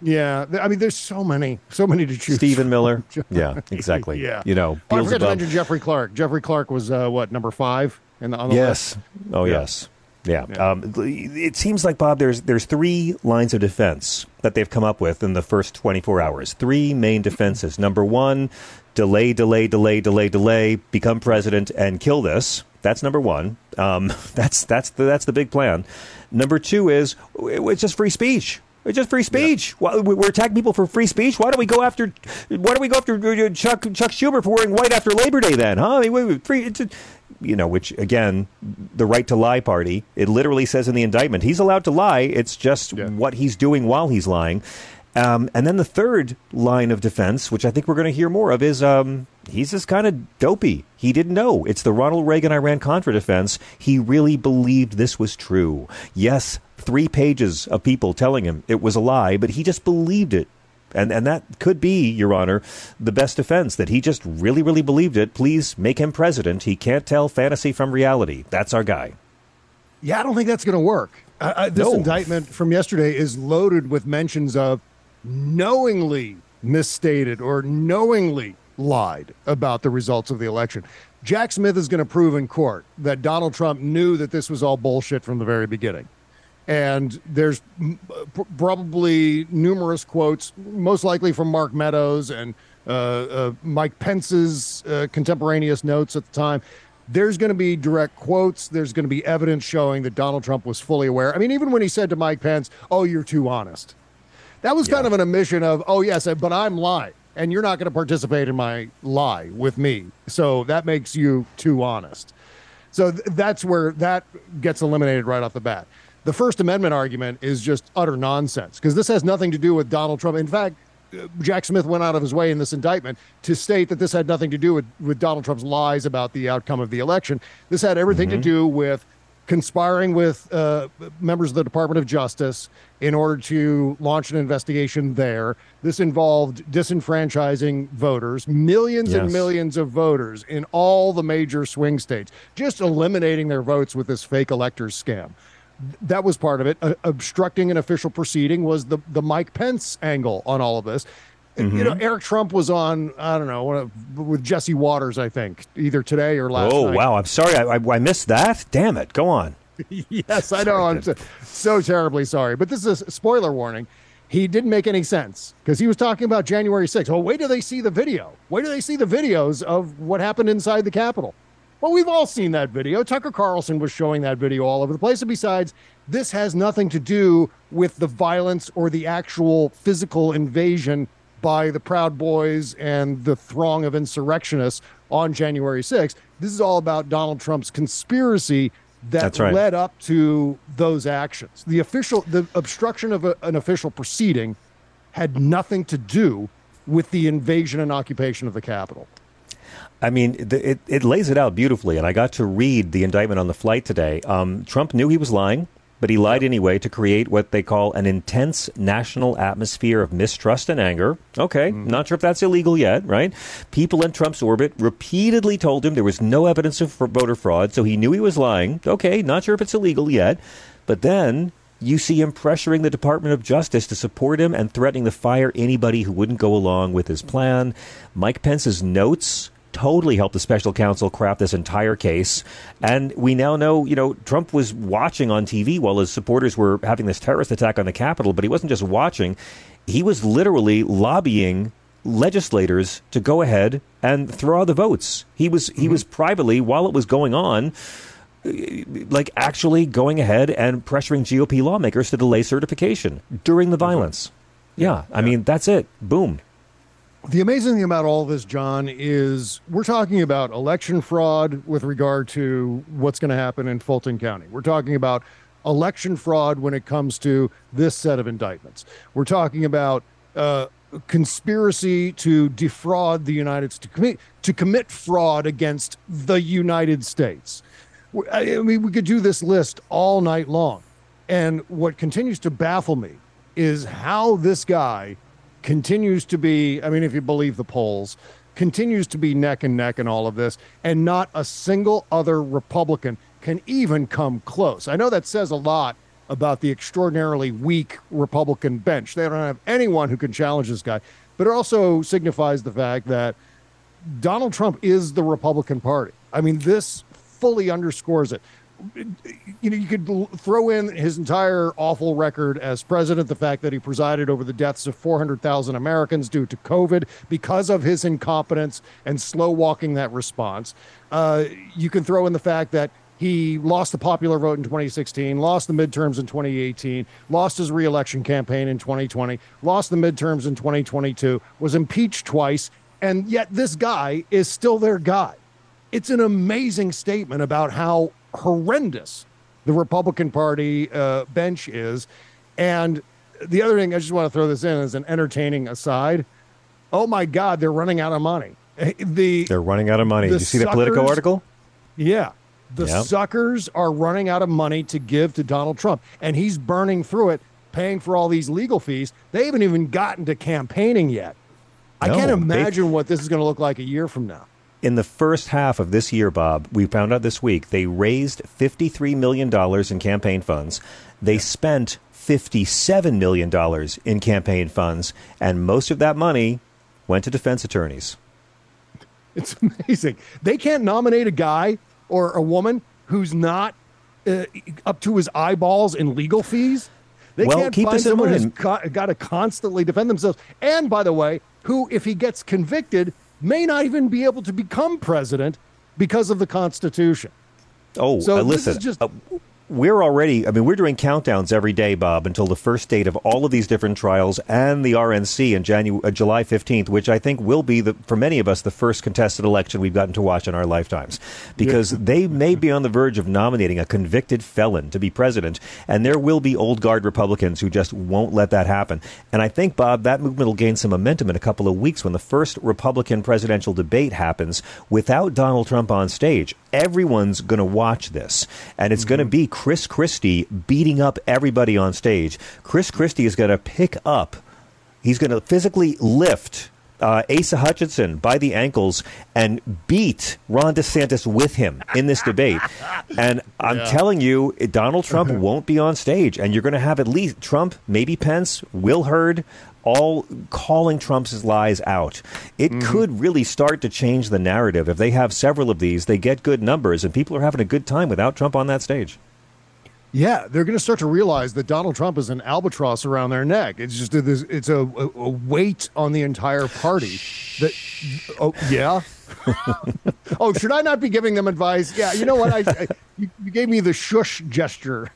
Yeah. I mean, there's so many. So many to choose. Stephen Miller. yeah, exactly. yeah. You know, oh, I forgot to mention Jeffrey Clark. Jeffrey Clark was, uh, what, number five? In the, on the yes. List? Oh, yeah. yes. Yeah. yeah. Um, it seems like, Bob, there's there's three lines of defense that they've come up with in the first twenty-four hours. Three main defenses. Number one, delay, delay, delay, delay, delay, become president and kill this. That's number one. Um, that's that's the, that's the big plan. Number two is it's just free speech. It's just free speech. Yeah. We're attacking people for free speech. Why don't we go after? Why don't we go after Chuck Chuck Schumer for wearing white after Labor Day? Then, huh? I mean, we, we, free, it's a, you know, which again, the right to lie party. It literally says in the indictment he's allowed to lie. It's just yeah. what he's doing while he's lying. Um, and then the third line of defense, which I think we're going to hear more of, is um, he's just kind of dopey. He didn't know. It's the Ronald Reagan Iran-Contra defense. He really believed this was true. Yes, three pages of people telling him it was a lie, but he just believed it. And and that could be, Your Honor, the best defense, that he just really, really believed it. Please make him president. He can't tell fantasy from reality. That's our guy. Yeah, I don't think that's going to work. Uh, uh, this no. indictment from yesterday is loaded with mentions of knowingly misstated or knowingly lied about the results of the election. Jack Smith is going to prove in court that Donald Trump knew that this was all bullshit from the very beginning. And there's probably numerous quotes, most likely from Mark Meadows and uh, uh, Mike Pence's uh, contemporaneous notes at the time. There's going to be direct quotes. There's going to be evidence showing that Donald Trump was fully aware. I mean, even when he said to Mike Pence, "Oh, you're too honest." That was yeah. kind of an admission of, oh, yes, but I'm lying, and you're not going to participate in my lie with me. So that makes you too honest. So th- that's where that gets eliminated right off the bat. The First Amendment argument is just utter nonsense because this has nothing to do with Donald Trump. In fact, Jack Smith went out of his way in this indictment to state that this had nothing to do with, with Donald Trump's lies about the outcome of the election. This had everything mm-hmm. to do with conspiring with uh, members of the Department of Justice in order to launch an investigation there. This involved disenfranchising voters, millions yes. and millions of voters in all the major swing states, just eliminating their votes with this fake electors scam. That was part of it. Uh, obstructing an official proceeding was the, the Mike Pence angle on all of this. Mm-hmm. You know, Eric Trump was on, I don't know, one of, with Jesse Waters, I think, either today or last oh, night. Oh, wow. I'm sorry. I, I, I missed that. Damn it. Go on. yes, I know. I'm so, so terribly sorry. But this is a spoiler warning. He didn't make any sense because he was talking about January sixth. Oh, wait till they see the video. Wait till they see the videos of what happened inside the Capitol. Well, we've all seen that video. Tucker Carlson was showing that video all over the place. And besides, this has nothing to do with the violence or the actual physical invasion by the Proud Boys and the throng of insurrectionists on January sixth. This is all about Donald Trump's conspiracy that right. led up to those actions. The official, the obstruction of a, an official proceeding had nothing to do with the invasion and occupation of the Capitol. I mean, it, it lays it out beautifully, and I got to read the indictment on the flight today. Um, Trump knew he was lying, but he lied anyway to create what they call an intense national atmosphere of mistrust and anger. Okay, mm. not sure if that's illegal yet, right? People in Trump's orbit repeatedly told him there was no evidence of voter fraud, so he knew he was lying. Okay, not sure if it's illegal yet. But then you see him pressuring the Department of Justice to support him and threatening to fire anybody who wouldn't go along with his plan. Mike Pence's notes totally helped the special counsel craft this entire case. And we now know, you know, Trump was watching on T V while his supporters were having this terrorist attack on the Capitol. But he wasn't just watching. He was literally lobbying legislators to go ahead and throw out the votes. He was he mm-hmm. was privately, while it was going on, like actually going ahead and pressuring G O P lawmakers to delay certification during the violence. Yeah, I yeah. mean, that's it. Boom. The amazing thing about all this, John, is we're talking about election fraud with regard to what's going to happen in Fulton County. We're talking about election fraud when it comes to this set of indictments. We're talking about uh, conspiracy to defraud the United States, to commit, to commit fraud against the United States. I mean, we could do this list all night long. And what continues to baffle me is how this guy continues to be, I mean, if you believe the polls, continues to be neck and neck in all of this, and not a single other Republican can even come close. I know that says a lot about the extraordinarily weak Republican bench. They don't have anyone who can challenge this guy, but it also signifies the fact that Donald Trump is the Republican Party. I mean, this fully underscores it. You know, you could throw in his entire awful record as president, the fact that he presided over the deaths of four hundred thousand Americans due to COVID because of his incompetence and slow walking that response. Uh, you can throw in the fact that he lost the popular vote in twenty sixteen, lost the midterms in twenty eighteen, lost his reelection campaign in twenty twenty, lost the midterms in twenty twenty-two, was impeached twice, and yet this guy is still their guy. It's an amazing statement about how horrendous the Republican Party uh, bench is. And the other thing, I just want to throw this in as an entertaining aside. Oh my God, they're running out of money. The They're running out of money. Did you see the Politico article? Yeah. The yep. suckers are running out of money to give to Donald Trump, and he's burning through it, paying for all these legal fees. They haven't even gotten to campaigning yet. No, I can't imagine they... what this is going to look like a year from now. In the first half of this year, Bob, we found out this week, they raised fifty-three million dollars in campaign funds. They spent fifty-seven million dollars in campaign funds, and most of that money went to defense attorneys. It's amazing. They can't nominate a guy or a woman who's not uh, up to his eyeballs in legal fees. They well, can't keep find someone who's co- got to constantly defend themselves. And, by the way, who, if he gets convicted, may not even be able to become president because of the Constitution. Oh, so uh, listen, just... uh, we're already, I mean, we're doing countdowns every day, Bob, until the first date of all of these different trials and the R N C in January, uh, July fifteenth, which I think will be, the, for many of us, the first contested election we've gotten to watch in our lifetimes, because yeah. they may be on the verge of nominating a convicted felon to be president. And there will be old guard Republicans who just won't let that happen. And I think, Bob, that movement will gain some momentum in a couple of weeks when the first Republican presidential debate happens without Donald Trump on stage. Everyone's going to watch this, and it's mm-hmm. going to be Chris Christie beating up everybody on stage. Chris Christie is going to pick up. He's going to physically lift uh, Asa Hutchinson by the ankles and beat Ron DeSantis with him in this debate. And I'm yeah. telling you, Donald Trump won't be on stage. And you're going to have at least Trump, maybe Pence, Will Hurd, all calling Trump's lies out. It mm-hmm. could really start to change the narrative. If they have several of these, they get good numbers, and people are having a good time without Trump on that stage. Yeah, they're going to start to realize that Donald Trump is an albatross around their neck. It's just a, it's a, a weight on the entire party. That oh yeah, oh should I not be giving them advice? Yeah, you know what? I, I you gave me the shush gesture.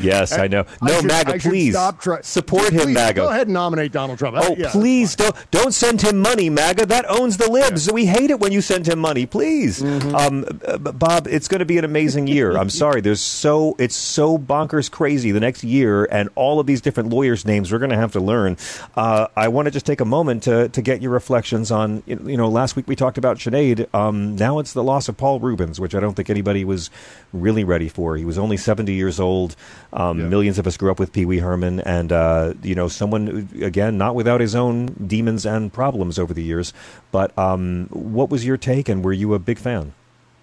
Yes, I, I know. No, I should, MAGA, I please stop try- support please, him. MAGA, go ahead and nominate Donald Trump. Oh, I, yeah, please don't don't send him money, MAGA. That owns the libs. Yeah. We hate it when you send him money. Please, mm-hmm. um, Bob. It's going to be an amazing year. I'm sorry. There's so it's so bonkers crazy the next year, and all of these different lawyers' names we're going to have to learn. Uh, I want to just take a moment to to get your reflections on. You know, last week we talked about Sinead. Um, now it's the loss of Paul Rubens, which I don't think anybody was really ready for. He was only seventy years old. Um, yeah. Millions of us grew up with Pee Wee Herman, and uh, you know, someone again not without his own demons and problems over the years. But um, what was your take, and were you a big fan?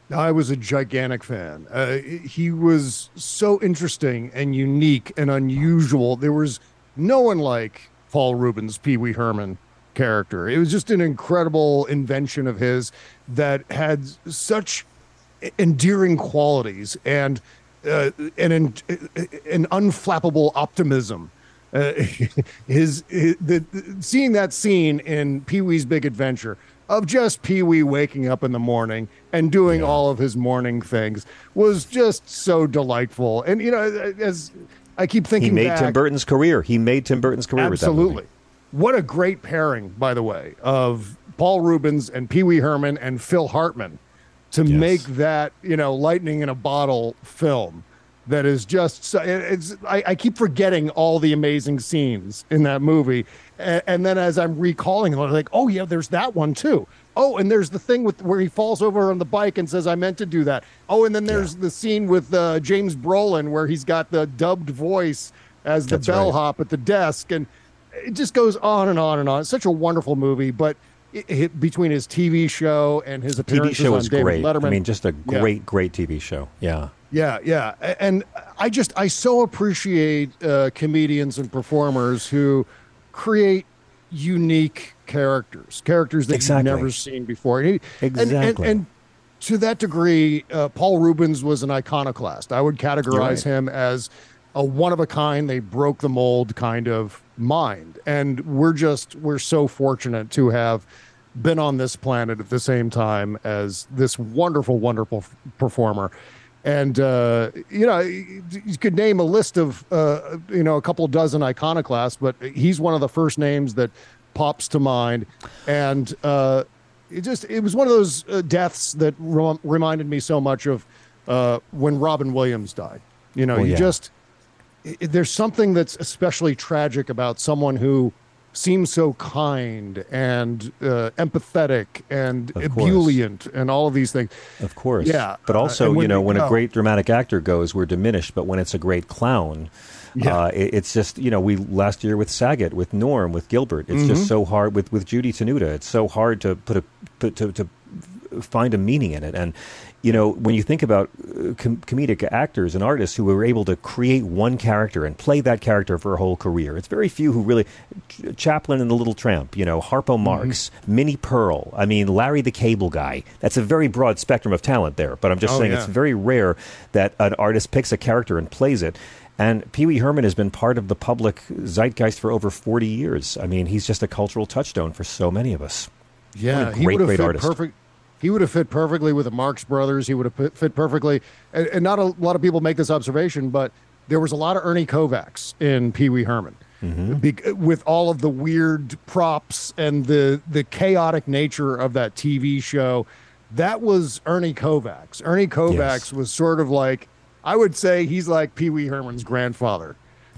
I was a gigantic fan. Uh, he was so interesting and unique and unusual. There was no one like Paul Rubens, Pee Wee Herman character. It was just an incredible invention of his that had such endearing qualities and uh, an, an unflappable optimism Uh, his, his the, the, seeing that scene in Pee-wee's Big Adventure of just Pee-wee waking up in the morning and doing yeah. all of his morning things was just so delightful. And you know, as I keep thinking, he made back, Tim Burton's career. He made Tim Burton's career. Absolutely. With that movie. What a great pairing, by the way, of Paul Reubens and Pee-wee Herman and Phil Hartman to yes. make that, you know, lightning in a bottle film. That is just so it's I, I keep forgetting all the amazing scenes in that movie. And, and then as I'm recalling, I'm like, oh, yeah, there's that one, too. Oh, and there's the thing with where he falls over on the bike and says, I meant to do that. Oh, and then there's yeah. the scene with uh, James Brolin where he's got the dubbed voice as the That's bellhop right. at the desk. And it just goes on and on and on. It's such a wonderful movie. But it, it, between his T V show and his appearances T V show on David great. Letterman. I mean, just a great, yeah. great T V show. Yeah. Yeah, yeah. And I just, I so appreciate uh, comedians and performers who create unique characters, characters that exactly. you've never seen before. And, exactly. And, and, and to that degree, uh, Paul Reubens was an iconoclast. I would categorize right. him as a one-of-a-kind, they broke the mold kind of mind. And we're just, we're so fortunate to have been on this planet at the same time as this wonderful, wonderful f- performer. And, uh, you know, you could name a list of, uh, you know, a couple dozen iconoclasts, but he's one of the first names that pops to mind. And uh, it just it was one of those uh, deaths that re- reminded me so much of uh, when Robin Williams died. You know, well, you yeah. just it, there's something that's especially tragic about someone who seems so kind and uh, empathetic and ebullient and all of these things. Of course. Yeah. But also, uh, you know, we, when no. a great dramatic actor goes, we're diminished. But when it's a great clown, yeah. uh, it, it's just, you know, we last year with Saget, with Norm, with Gilbert, it's mm-hmm. just so hard with, with Judy Tenuta. It's so hard to put a put, to, to find a meaning in it. And, you know, when you think about com- comedic actors and artists who were able to create one character and play that character for a whole career, it's very few who really. Ch- Chaplin and the Little Tramp, you know, Harpo Marx, mm-hmm. Minnie Pearl, I mean, Larry the Cable Guy. That's a very broad spectrum of talent there. But I'm just oh, saying yeah. it's very rare that an artist picks a character and plays it. And Pee-wee Herman has been part of the public zeitgeist for over forty years. I mean, he's just a cultural touchstone for so many of us. Yeah, great, he would have great fit artist. Perfect. He would have fit perfectly with the Marx Brothers. He would have fit perfectly. And, and not a lot of people make this observation, but there was a lot of Ernie Kovacs in Pee-wee Herman mm-hmm. Be- with all of the weird props and the, the chaotic nature of that T V show. That was Ernie Kovacs. Ernie Kovacs yes. was sort of like, I would say he's like Pee-wee Herman's grandfather.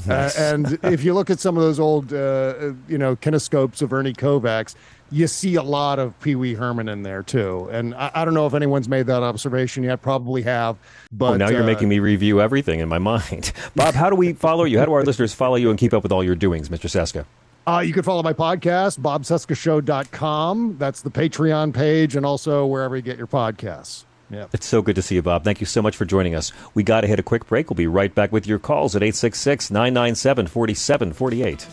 Yes. Uh, and if you look at some of those old, uh, you know, kinescopes of Ernie Kovacs, you see a lot of Pee-wee Herman in there, too. And I, I don't know if anyone's made that observation yet. Probably have. But oh, now you're uh, making me review everything in my mind. Bob, how do we follow you? How do our listeners follow you and keep up with all your doings, Mister Cesca? Uh, you can follow my podcast, bob cesca show dot com. That's the Patreon page and also wherever you get your podcasts. Yep. It's so good to see you, Bob. Thank you so much for joining us. We got to hit a quick break. We'll be right back with your calls at eight six six, nine nine seven, four seven four eight.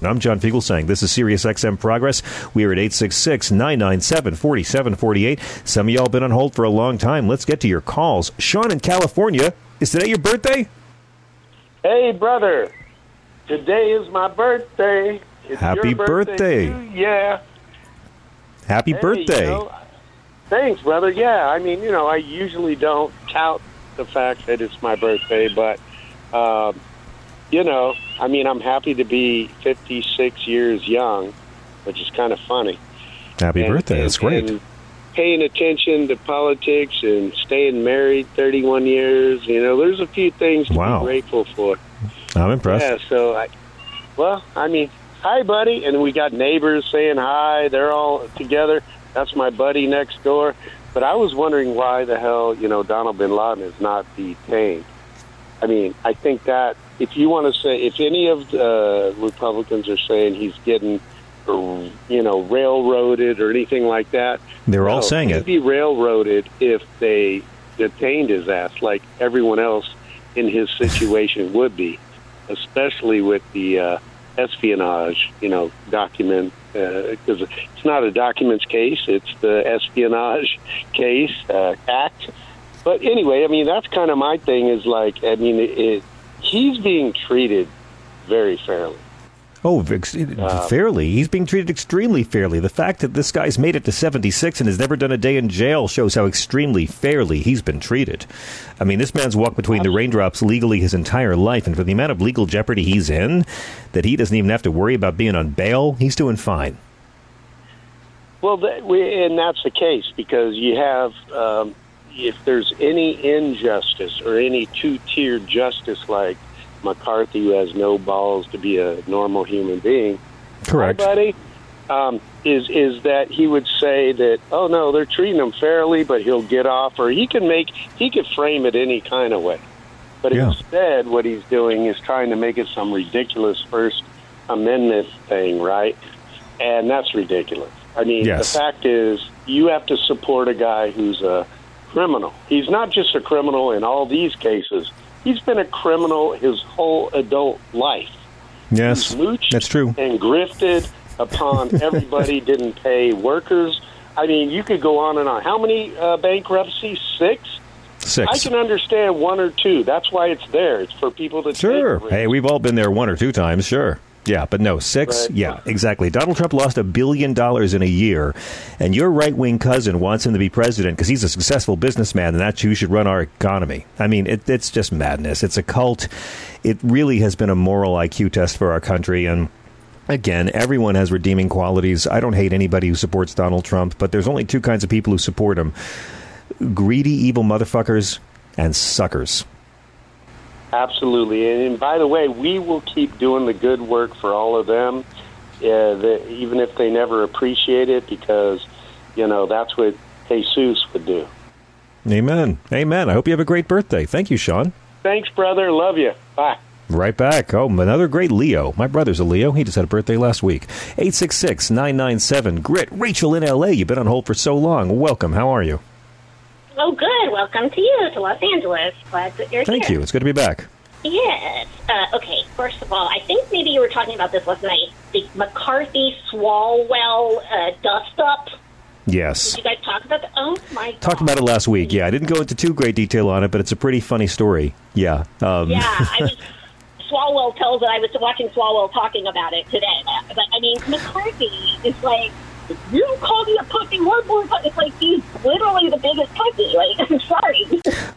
I'm John Fugelsang. This is Sirius X M Progress. We are at eight six six, nine nine seven, four seven four eight. Some of y'all been on hold for a long time. Let's get to your calls. Sean in California, is today your birthday? Hey, brother. Today is my birthday. It's Happy your birthday. birthday. Yeah. Happy hey, birthday. You know, thanks, brother. Yeah, I mean, you know, I usually don't tout the fact that it's my birthday, but, uh, you know, I mean, I'm happy to be fifty-six years young, which is kind of funny. Happy and, birthday. That's and, great. And paying attention to politics and staying married thirty-one years. You know, there's a few things to wow. be grateful for. I'm impressed. Yeah, so, I, well, I mean, hi, buddy. And we got neighbors saying hi. They're all together. That's my buddy next door. But I was wondering why the hell, you know, Donald bin Laden is not detained. I mean, I think that if you want to say, if any of the Republicans are saying he's getting, you know, railroaded or anything like that. They're no, all saying he'd it. He'd be railroaded if they detained his ass like everyone else in his situation would be, especially with the uh, espionage, you know, document, because uh, it's not a documents case. It's the espionage case uh, act. But anyway, I mean, that's kind of my thing is like, I mean, it, it, he's being treated very fairly. Oh, ex- uh, fairly. He's being treated extremely fairly. The fact that this guy's made it to seventy-six and has never done a day in jail shows how extremely fairly he's been treated. I mean, this man's walked between the raindrops legally his entire life, and for the amount of legal jeopardy he's in, that he doesn't even have to worry about being on bail, he's doing fine. Well, th- we, and that's the case, because you have, um, if there's any injustice or any two-tier justice like McCarthy, who has no balls to be a normal human being, correct, buddy, um, is is that he would say that, oh no, they're treating him fairly, but he'll get off, or he can make he could frame it any kind of way. But yeah. Instead, what he's doing is trying to make it some ridiculous First Amendment thing, right? And that's ridiculous. I mean, yes. The fact is, you have to support a guy who's a criminal. He's not just a criminal in all these cases. He's been a criminal his whole adult life. Yes, he's looched, that's true, and grifted upon everybody, didn't pay workers. I mean, you could go on and on. How many uh, bankruptcies? Six? Six. I can understand one or two. That's why it's there. It's for people to sure. Take hey, we've all been there one or two times, sure. Yeah, but no, six? Right. Yeah, exactly. Donald Trump lost a billion dollars in a year, and your right-wing cousin wants him to be president because he's a successful businessman, and that's who should run our economy. I mean, it, it's just madness. It's a cult. It really has been a moral I Q test for our country, and again, everyone has redeeming qualities. I don't hate anybody who supports Donald Trump, but there's only two kinds of people who support him. Greedy, evil motherfuckers and suckers. Absolutely. And, and by the way, we will keep doing the good work for all of them, uh, the, even if they never appreciate it, because, you know, that's what Jesus would do. Amen. Amen. I hope you have a great birthday. Thank you, Sean. Thanks, brother. Love you. Bye. Right back. Oh, another great Leo. My brother's a Leo. He just had a birthday last week. eight six six, nine nine seven, G R I T. Rachel in L A. You've been on hold for so long. Welcome. How are you? Oh, good. Welcome to you, to Los Angeles. Glad that you're Thank here. Thank you. It's good to be back. Yes. Uh, okay, first of all, I think maybe you were talking about this last night, the McCarthy-Swalwell uh, dust-up. Yes. Did you guys talk about that? Oh, my God. Talked about it last week, yeah. I didn't go into too great detail on it, but it's a pretty funny story. Yeah. Um. Yeah, I was, Swalwell tells it. I was watching Swalwell talking about it today. But, I mean, McCarthy is like, you call me a pussy one more time. It's like he's literally the biggest pussy. Like, I'm sorry.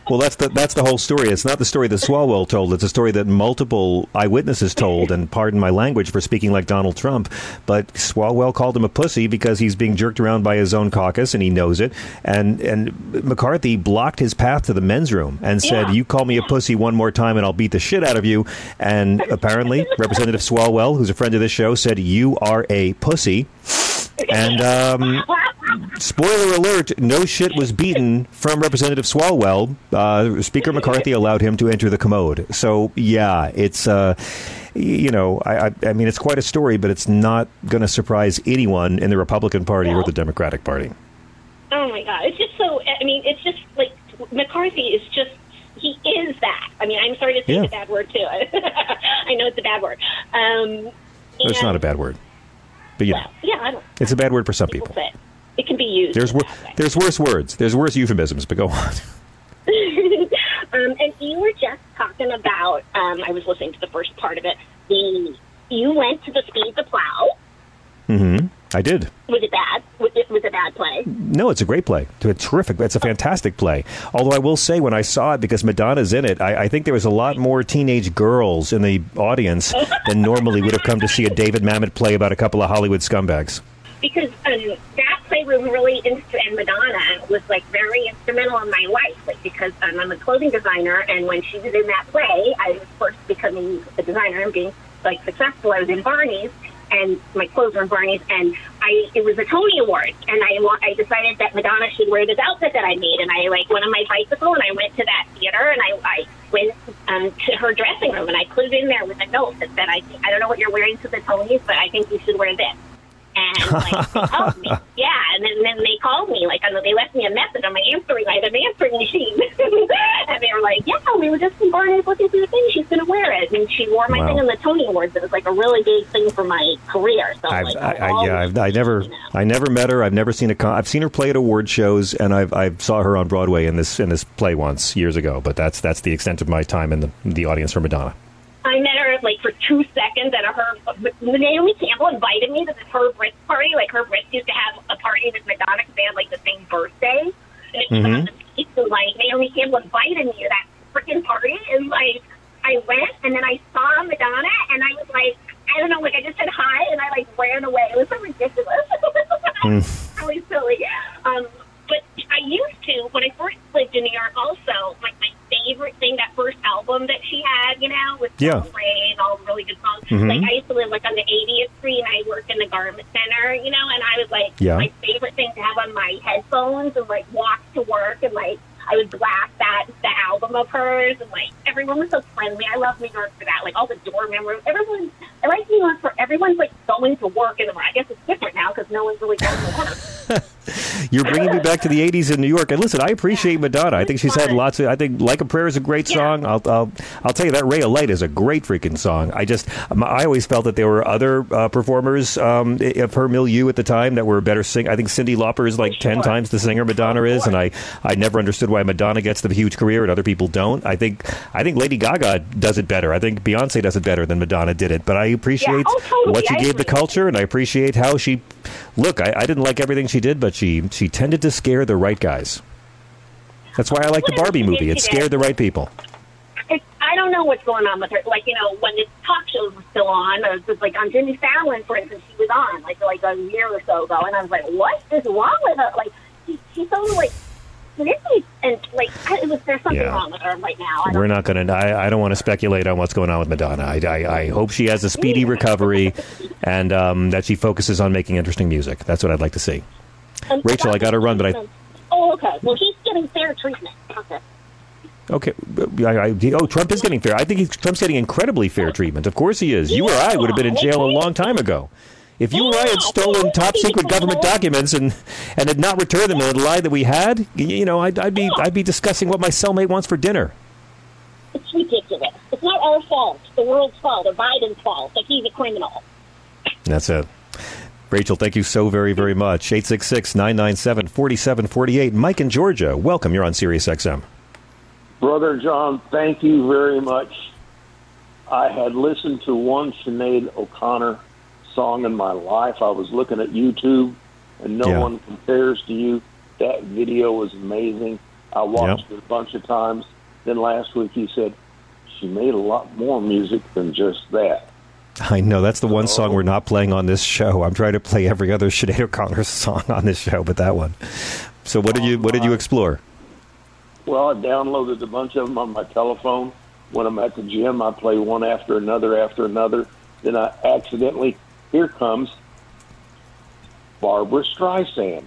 Well, that's the that's the whole story. It's not the story that Swalwell told. It's a story that multiple eyewitnesses told. And pardon my language for speaking like Donald Trump, but Swalwell called him a pussy because he's being jerked around by his own caucus, and he knows it. And and McCarthy blocked his path to the men's room and said, yeah. "You call me a pussy one more time, and I'll beat the shit out of you." And apparently, Representative Swalwell, who's a friend of this show, said, "You are a pussy." And um, spoiler alert, no shit was beaten from Representative Swalwell. Uh, Speaker McCarthy allowed him to enter the commode. So, yeah, it's, uh, you know, I, I mean, it's quite a story, but it's not going to surprise anyone in the Republican Party no. or the Democratic Party. Oh, my God. It's just so, I mean, it's just like McCarthy is just, he is that. I mean, I'm sorry to say yeah. the bad word, too. I know it's a bad word. Um, it's and- not a bad word. But yeah, well, yeah I don't, it's a bad word for some people. people. It can be used. There's wor- there's worse words. There's worse euphemisms. But go on. um, and you were just talking about. Um, I was listening to the first part of it. The you went to the Speed the Plow. Mm-hmm. I did. Was it bad? Was it, was it a bad play? No, it's a great play. It's terrific. It's a fantastic play. Although I will say when I saw it, because Madonna's in it, I, I think there was a lot more teenage girls in the audience than normally would have come to see a David Mamet play about a couple of Hollywood scumbags. Because um, that playroom really, inst- and Madonna was like very instrumental in my life, like because um, I'm a clothing designer, and when she was in that play, I was first becoming a designer and being like successful. I was in Barney's. And my clothes were in Barney's, and I it was a Tony Award, and I I decided that Madonna should wear this outfit that I made, and I like went on my bicycle, and I went to that theater, and I I went um, to her dressing room, and I clued in there with a note that said, I I don't know what you're wearing to the Tonys, but I think you should wear this. And like, they called me, yeah, and then, then they called me, like I know they left me a message on my answering, I had an answering machine, and they were like, yeah, no, we were just in Barney's looking for the thing. She's going to wear it. And she wore my wow. thing in the Tony Awards. It was like a really big thing for my career. So I've, like, I, I, yeah, I've, I never, I never met her. I've never seen a con- I've seen her play at award shows, and I've, I saw her on Broadway in this, in this play once years ago. But that's, that's the extent of my time in the, the audience for Madonna. I met her, like, for two seconds at her... Naomi Campbell invited me to this her Brits party. Like, her Brits used to have a party with Madonna because they had, like, the same birthday. And it was mm-hmm. on the beach, so, like, Naomi Campbell invited me to that freaking party. And, like, I went, and then I saw Madonna, and I was like, I don't know, like, I just said hi, and I, like, ran away. It was so ridiculous. mm. Really silly. Um, but I used to, when I first lived in New York also, like, my favorite thing, that first album that she had, you know, with yeah. Ray and all really good songs. Mm-hmm. Like, I used to live, like, on the eightieth Street, and I worked in the garment center, you know, and I was, like, yeah. my favorite thing to have on my headphones and, like, walk to work, and, like, I would blast that, the album of hers, and, like, everyone was so friendly. I love New York for that. Like, all the door members, everyone, I like New York for everyone's, like, going to work in the morning. I guess it's different now because no one's really going to work. You're bringing me back to the eighties in New York. And listen, I appreciate Madonna. I think she's had lots of, I think Like a Prayer is a great yeah. song. I'll, I'll I'll tell you that Ray of Light is a great freaking song. I just, I always felt that there were other uh, performers um, of her milieu at the time that were better sing. I think Cyndi Lauper is like sure. ten times the singer Madonna is. And I, I never understood why Madonna gets the huge career and other people don't. I think I think Lady Gaga does it better. I think Beyonce does it better than Madonna did it. But I appreciate yeah. oh, totally. what she I gave agree. the culture, and I appreciate how she, look, I, I didn't like everything she did, but she, she tended to scare the right guys. That's why I like the Barbie movie. It scared the right people. It's, I don't know what's going on with her. Like, you know, when the talk shows were still on, it was like on Jimmy Fallon, for instance, she was on like like a year or so ago, and I was like, what is wrong with her? Like, she, she's so like snippy, and like, it was, there's something yeah. wrong with her right now. We're not going to, I, I don't want to speculate on what's going on with Madonna. I, I, I hope she has a speedy recovery and um, that she focuses on making interesting music. That's what I'd like to see. Um, Rachel, I got to run, but I... Oh, okay. Well, he's getting fair treatment. Okay. Okay. I, I, oh, Trump is getting fair. I think he's, Trump's getting incredibly fair treatment. Of course he is. You yeah. or I would have been in jail a long time ago. If you yeah. or I had stolen top-secret government documents and, and had not returned them and had lied that we had, you know, I'd, I'd be yeah. I'd be discussing what my cellmate wants for dinner. It's ridiculous. It's not our fault. It's the world's fault or Biden's fault. Like, he's a criminal. That's it. Rachel, thank you so very, very much. eight six six, nine nine seven, four seven four eight. Mike in Georgia, welcome. You're on Sirius X M. Brother John, thank you very much. I had listened to one Sinead O'Connor song in my life. I was looking at YouTube, and no yeah. one compares to you. That video was amazing. I watched yep. it a bunch of times. Then last week you said, she made a lot more music than just that. I know. That's the one song we're not playing on this show. I'm trying to play every other Sinead O'Connor song on this show, but that one. So what did you what did you explore? Well, I downloaded a bunch of them on my telephone. When I'm at the gym, I play one after another after another. Then I accidentally, here comes Barbra Streisand.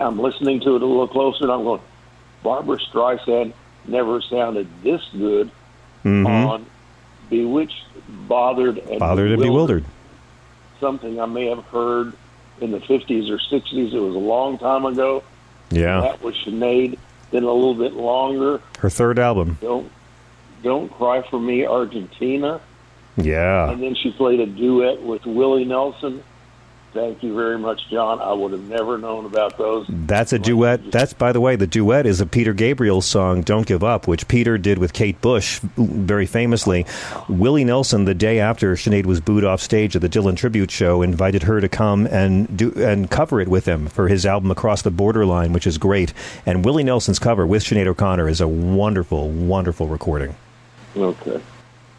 I'm listening to it a little closer, and I'm going, Barbra Streisand never sounded this good mm-hmm. on Bewitched, bothered, and bothered and bewildered. Something I may have heard in the fifties or sixties. It was a long time ago. Yeah, that was Sinead. Then a little bit longer. Her third album. Don't, don't Cry for Me, Argentina. Yeah. And then she played a duet with Willie Nelson. Thank you very much, John. I would have never known about those. That's a duet. That's, by the way, the duet is a Peter Gabriel song, Don't Give Up, which Peter did with Kate Bush very famously. Willie Nelson, the day after Sinead was booed off stage at the Dylan Tribute Show, invited her to come and do and cover it with him for his album Across the Borderline, which is great. And Willie Nelson's cover with Sinead O'Connor is a wonderful, wonderful recording. Okay.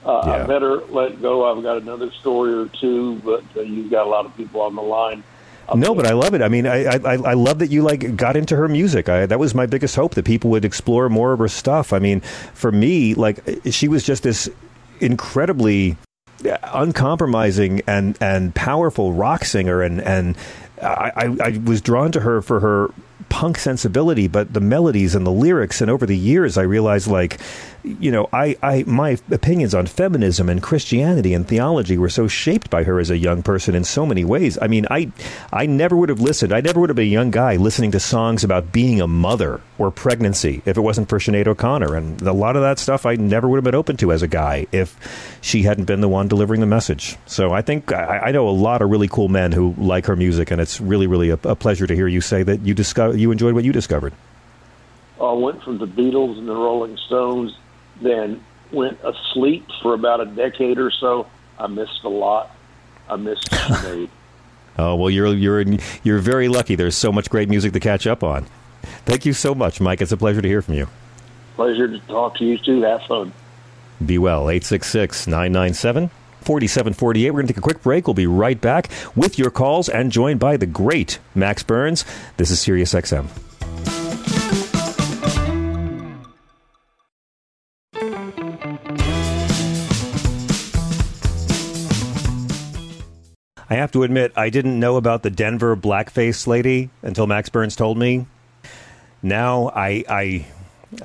Uh, yeah. I better let go. I've got another story or two, but uh, you've got a lot of people on the line. I'll no, but I love it. I mean, I, I I love that you like got into her music. I, that was my biggest hope, that people would explore more of her stuff. I mean, for me, like, she was just this incredibly uncompromising and, and powerful rock singer, and and I, I was drawn to her for her punk sensibility, but the melodies and the lyrics. And over the years, I realized, like, you know, I, I my opinions on feminism and Christianity and theology were so shaped by her as a young person in so many ways. I mean, I I never would have listened. I never would have been a young guy listening to songs about being a mother or pregnancy if it wasn't for Sinead O'Connor. And a lot of that stuff I never would have been open to as a guy if she hadn't been the one delivering the message. So I think I, I know a lot of really cool men who like her music, and it's really, really a, a pleasure to hear you say that you discover, you enjoyed what you discovered. I went from the Beatles and the Rolling Stones, then went asleep for about a decade or so. I missed a lot. I missed Sinead. Oh, well, you're you're you're very lucky. There's so much great music to catch up on. Thank you so much, Mike. It's a pleasure to hear from you. Pleasure to talk to you, too. Have fun. Be well. eight six six, nine nine seven, four seven four eight. We're going to take a quick break. We'll be right back with your calls and joined by the great Max Burns. This is Sirius X M. I have to admit, I didn't know about the Denver blackface lady until Max Burns told me. Now I I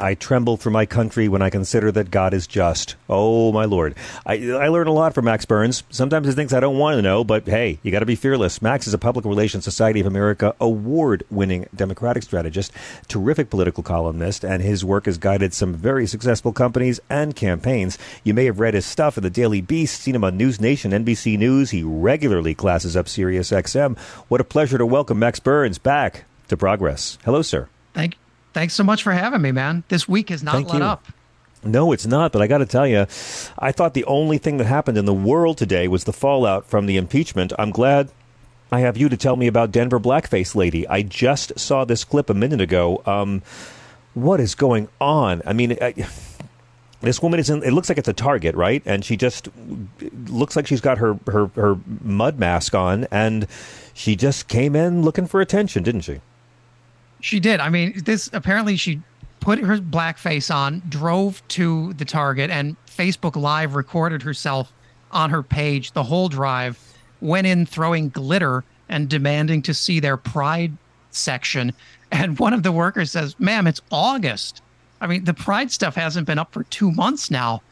I tremble for my country when I consider that God is just. Oh, my Lord. I, I learn a lot from Max Burns. Sometimes he thinks I don't want to know, but hey, you got to be fearless. Max is a Public Relations Society of America award-winning Democratic strategist, terrific political columnist, and his work has guided some very successful companies and campaigns. You may have read his stuff in the Daily Beast, seen him on News Nation, N B C News. He regularly classes up Sirius X M. What a pleasure to welcome Max Burns back to Progress. Hello, sir. Thank you. Thanks so much for having me, man. This week has not Thank let you. up. No, it's not. But I got to tell you, I thought the only thing that happened in the world today was the fallout from the impeachment. I'm glad I have you to tell me about Denver blackface lady. I just saw this clip a minute ago. Um, what is going on? I mean, I, this woman is in, it looks like it's a Target, right? And she just looks like she's got her, her, her mud mask on. And she just came in looking for attention, didn't she? She did. I mean, this apparently she put her blackface on, drove to the Target, and Facebook Live recorded herself on her page the whole drive, went in throwing glitter and demanding to see their pride section. And one of the workers says, "Ma'am, it's August. I mean, the pride stuff hasn't been up for two months now."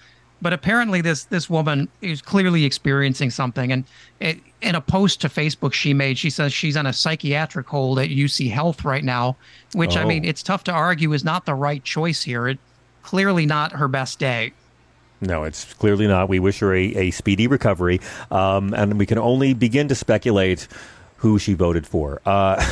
But apparently this this woman is clearly experiencing something. And it, in a post to Facebook she made, she says she's on a psychiatric hold at U C Health right now, which, oh. I mean, it's tough to argue is not the right choice here. It clearly not her best day. No, it's clearly not. We wish her a, a speedy recovery. Um, and we can only begin to speculate who she voted for. Uh,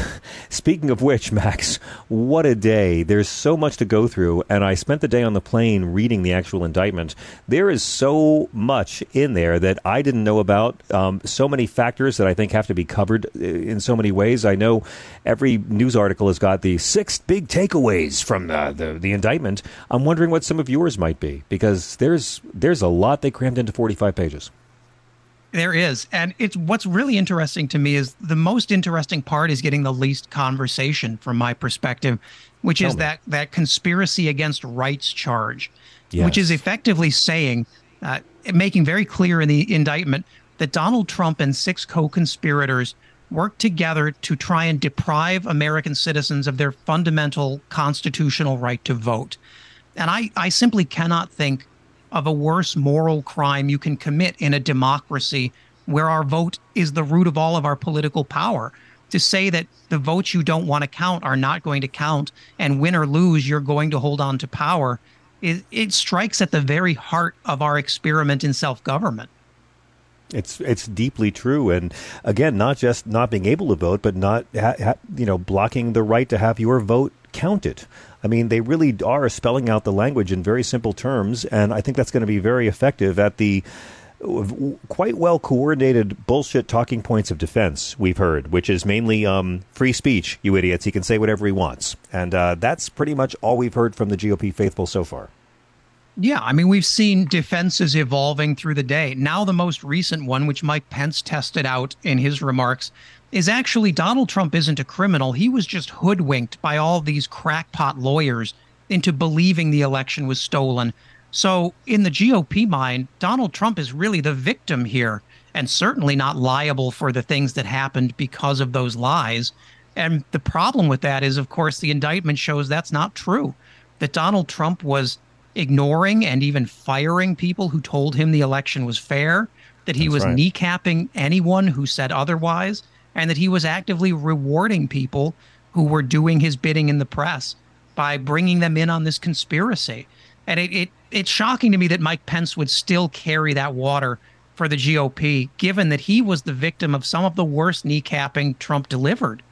speaking of which, Max, what a day. There's so much to go through, and I spent the day on the plane reading the actual indictment. There is so much in there that I didn't know about, um, so many factors that I think have to be covered in so many ways. I know every news article has got the six big takeaways from the, the, the indictment. I'm wondering what some of yours might be, because there's there's a lot they crammed into forty-five pages. There is. And it's what's really interesting to me is the most interesting part is getting the least conversation from my perspective, which Tell is me. that that conspiracy against rights charge, yes. which is effectively saying, uh, making very clear in the indictment that Donald Trump and six co-conspirators worked together to try and deprive American citizens of their fundamental constitutional right to vote. And I, I simply cannot think of a worse moral crime you can commit in a democracy where our vote is the root of all of our political power. To say that the votes you don't want to count are not going to count, and win or lose, you're going to hold on to power, it, it strikes at the very heart of our experiment in self-government. It's it's deeply true. And again, not just not being able to vote, but not, ha- ha- you know, blocking the right to have your vote counted. I mean, they really are spelling out the language in very simple terms, and I think that's going to be very effective at the quite well-coordinated bullshit talking points of defense we've heard, which is mainly um, free speech, you idiots. He can say whatever he wants. And uh, that's pretty much all we've heard from the G O P faithful so far. Yeah, I mean, we've seen defenses evolving through the day. Now the most recent one, which Mike Pence tested out in his remarks, is actually Donald Trump isn't a criminal. He was just hoodwinked by all these crackpot lawyers into believing the election was stolen. So in the G O P mind, Donald Trump is really the victim here, and certainly not liable for the things that happened because of those lies. And the problem with that is, of course, the indictment shows that's not true, that Donald Trump was ignoring and even firing people who told him the election was fair, that he that's was right. kneecapping anyone who said otherwise, and that he was actively rewarding people who were doing his bidding in the press by bringing them in on this conspiracy. And it, it it's shocking to me that Mike Pence would still carry that water for the G O P, given that he was the victim of some of the worst kneecapping Trump delivered.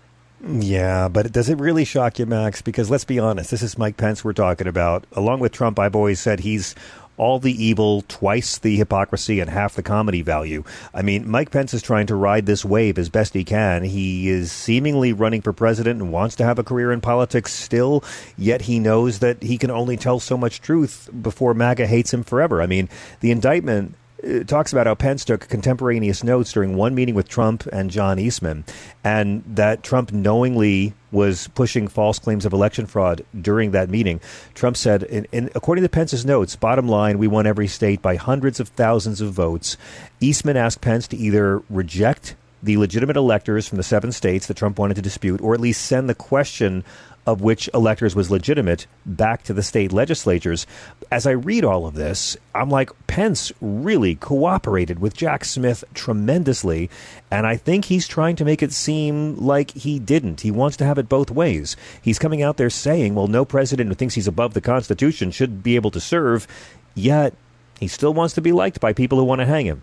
Yeah, but does it really shock you, Max? Because let's be honest, this is Mike Pence we're talking about. Along with Trump, I've always said he's all the evil, twice the hypocrisy, and half the comedy value. I mean, Mike Pence is trying to ride this wave as best he can. He is seemingly running for president and wants to have a career in politics still, yet he knows that he can only tell so much truth before MAGA hates him forever. I mean, the indictment It talks about how Pence took contemporaneous notes during one meeting with Trump and John Eastman, and that Trump knowingly was pushing false claims of election fraud during that meeting. Trump said, in, in, according to Pence's notes, bottom line, we won every state by hundreds of thousands of votes. Eastman asked Pence to either reject the legitimate electors from the seven states that Trump wanted to dispute, or at least send the question of which electors was legitimate back to the state legislatures. As I read all of this, I'm like, Pence really cooperated with Jack Smith tremendously. And I think he's trying to make it seem like he didn't. He wants to have it both ways. He's coming out there saying, well, no president who thinks he's above the Constitution should be able to serve. Yet he still wants to be liked by people who want to hang him.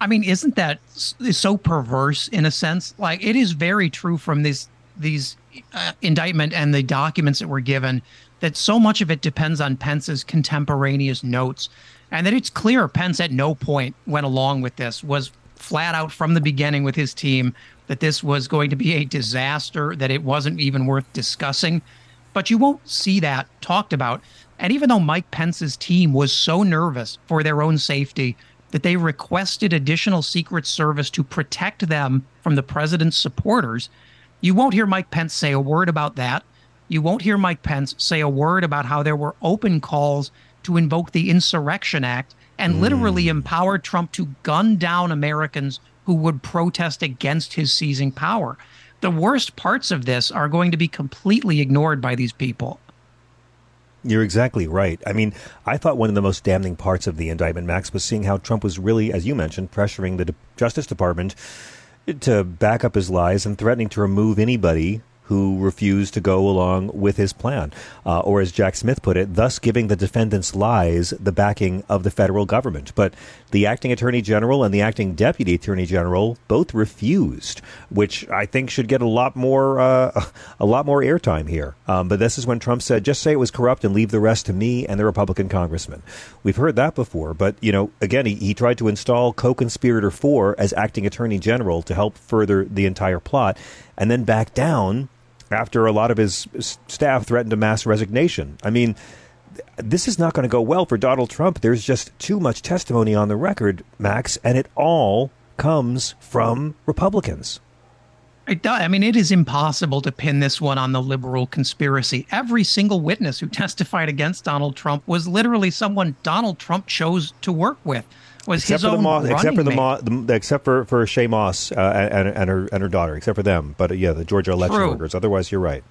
I mean, isn't that so perverse in a sense? Like, it is very true from this these uh, indictment and the documents that were given that so much of it depends on Pence's contemporaneous notes, and that it's clear Pence at no point went along with this, was flat out from the beginning with his team that this was going to be a disaster, that it wasn't even worth discussing. But you won't see that talked about. And even though Mike Pence's team was so nervous for their own safety that they requested additional Secret Service to protect them from the president's supporters, you won't hear Mike Pence say a word about that. You won't hear Mike Pence say a word about how there were open calls to invoke the Insurrection Act and mm. literally empower Trump to gun down Americans who would protest against his seizing power. The worst parts of this are going to be completely ignored by these people. You're exactly right. I mean, I thought one of the most damning parts of the indictment, Max, was seeing how Trump was really, as you mentioned, pressuring the Justice Department to back up his lies and threatening to remove anybody who refused to go along with his plan, uh, or as Jack Smith put it, thus giving the defendant's lies the backing of the federal government. But the acting attorney general and the acting deputy attorney general both refused, which I think should get a lot more uh, a lot more airtime here. Um, but this is when Trump said, just say it was corrupt and leave the rest to me and the Republican congressman. We've heard that before. But, you know, again, he, he tried to install co-conspirator four as acting attorney general to help further the entire plot and then back down after a lot of his staff threatened a mass resignation. I mean, this is not going to go well for Donald Trump. There's just too much testimony on the record, Max, and it all comes from Republicans. It does. I mean, it is impossible to pin this one on the liberal conspiracy. Every single witness who testified against Donald Trump was literally someone Donald Trump chose to work with. Was except his for own Moss, except for the Ma, the, except for for Shay Moss uh, and and her and her daughter, except for them. But uh, yeah, the Georgia election True. workers. Otherwise, you're right.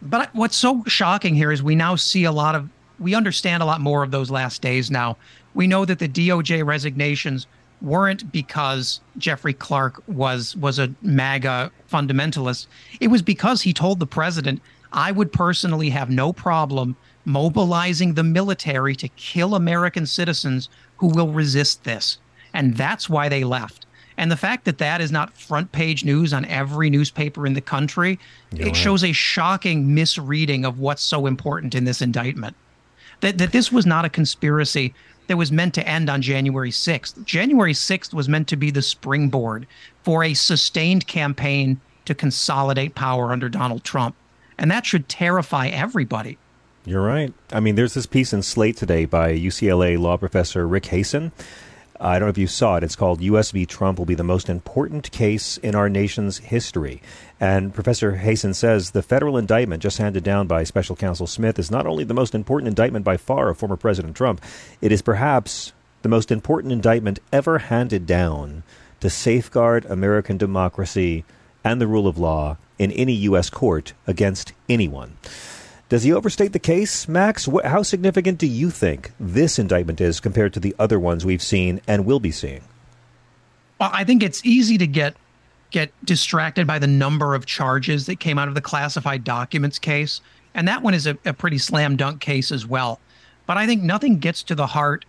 But what's so shocking here is we now see a lot of we understand a lot more of those last days. Now we know that the D O J resignations weren't because Jeffrey Clark was was a MAGA fundamentalist. It was because he told the president, "I would personally have no problem mobilizing the military to kill American citizens who will resist this." And that's why they left. And the fact that that is not front page news on every newspaper in the country, You're it right. shows a shocking misreading of what's so important in this indictment. That, that this was not a conspiracy that was meant to end on January sixth. January sixth was meant to be the springboard for a sustained campaign to consolidate power under Donald Trump. And that should terrify everybody. You're right. I mean, there's this piece in Slate today by U C L A law professor Rick Hasen. I don't know if you saw it. It's called U S v. Trump will be the most important case in our nation's history. And Professor Hasen says the federal indictment just handed down by Special Counsel Smith is not only the most important indictment by far of former President Trump, it is perhaps the most important indictment ever handed down to safeguard American democracy and the rule of law in any U S court against anyone. Does he overstate the case, Max? Wh- how significant do you think this indictment is compared to the other ones we've seen and will be seeing? Well, I think it's easy to get get distracted by the number of charges that came out of the classified documents case. And that one is a, a pretty slam dunk case as well. But I think nothing gets to the heart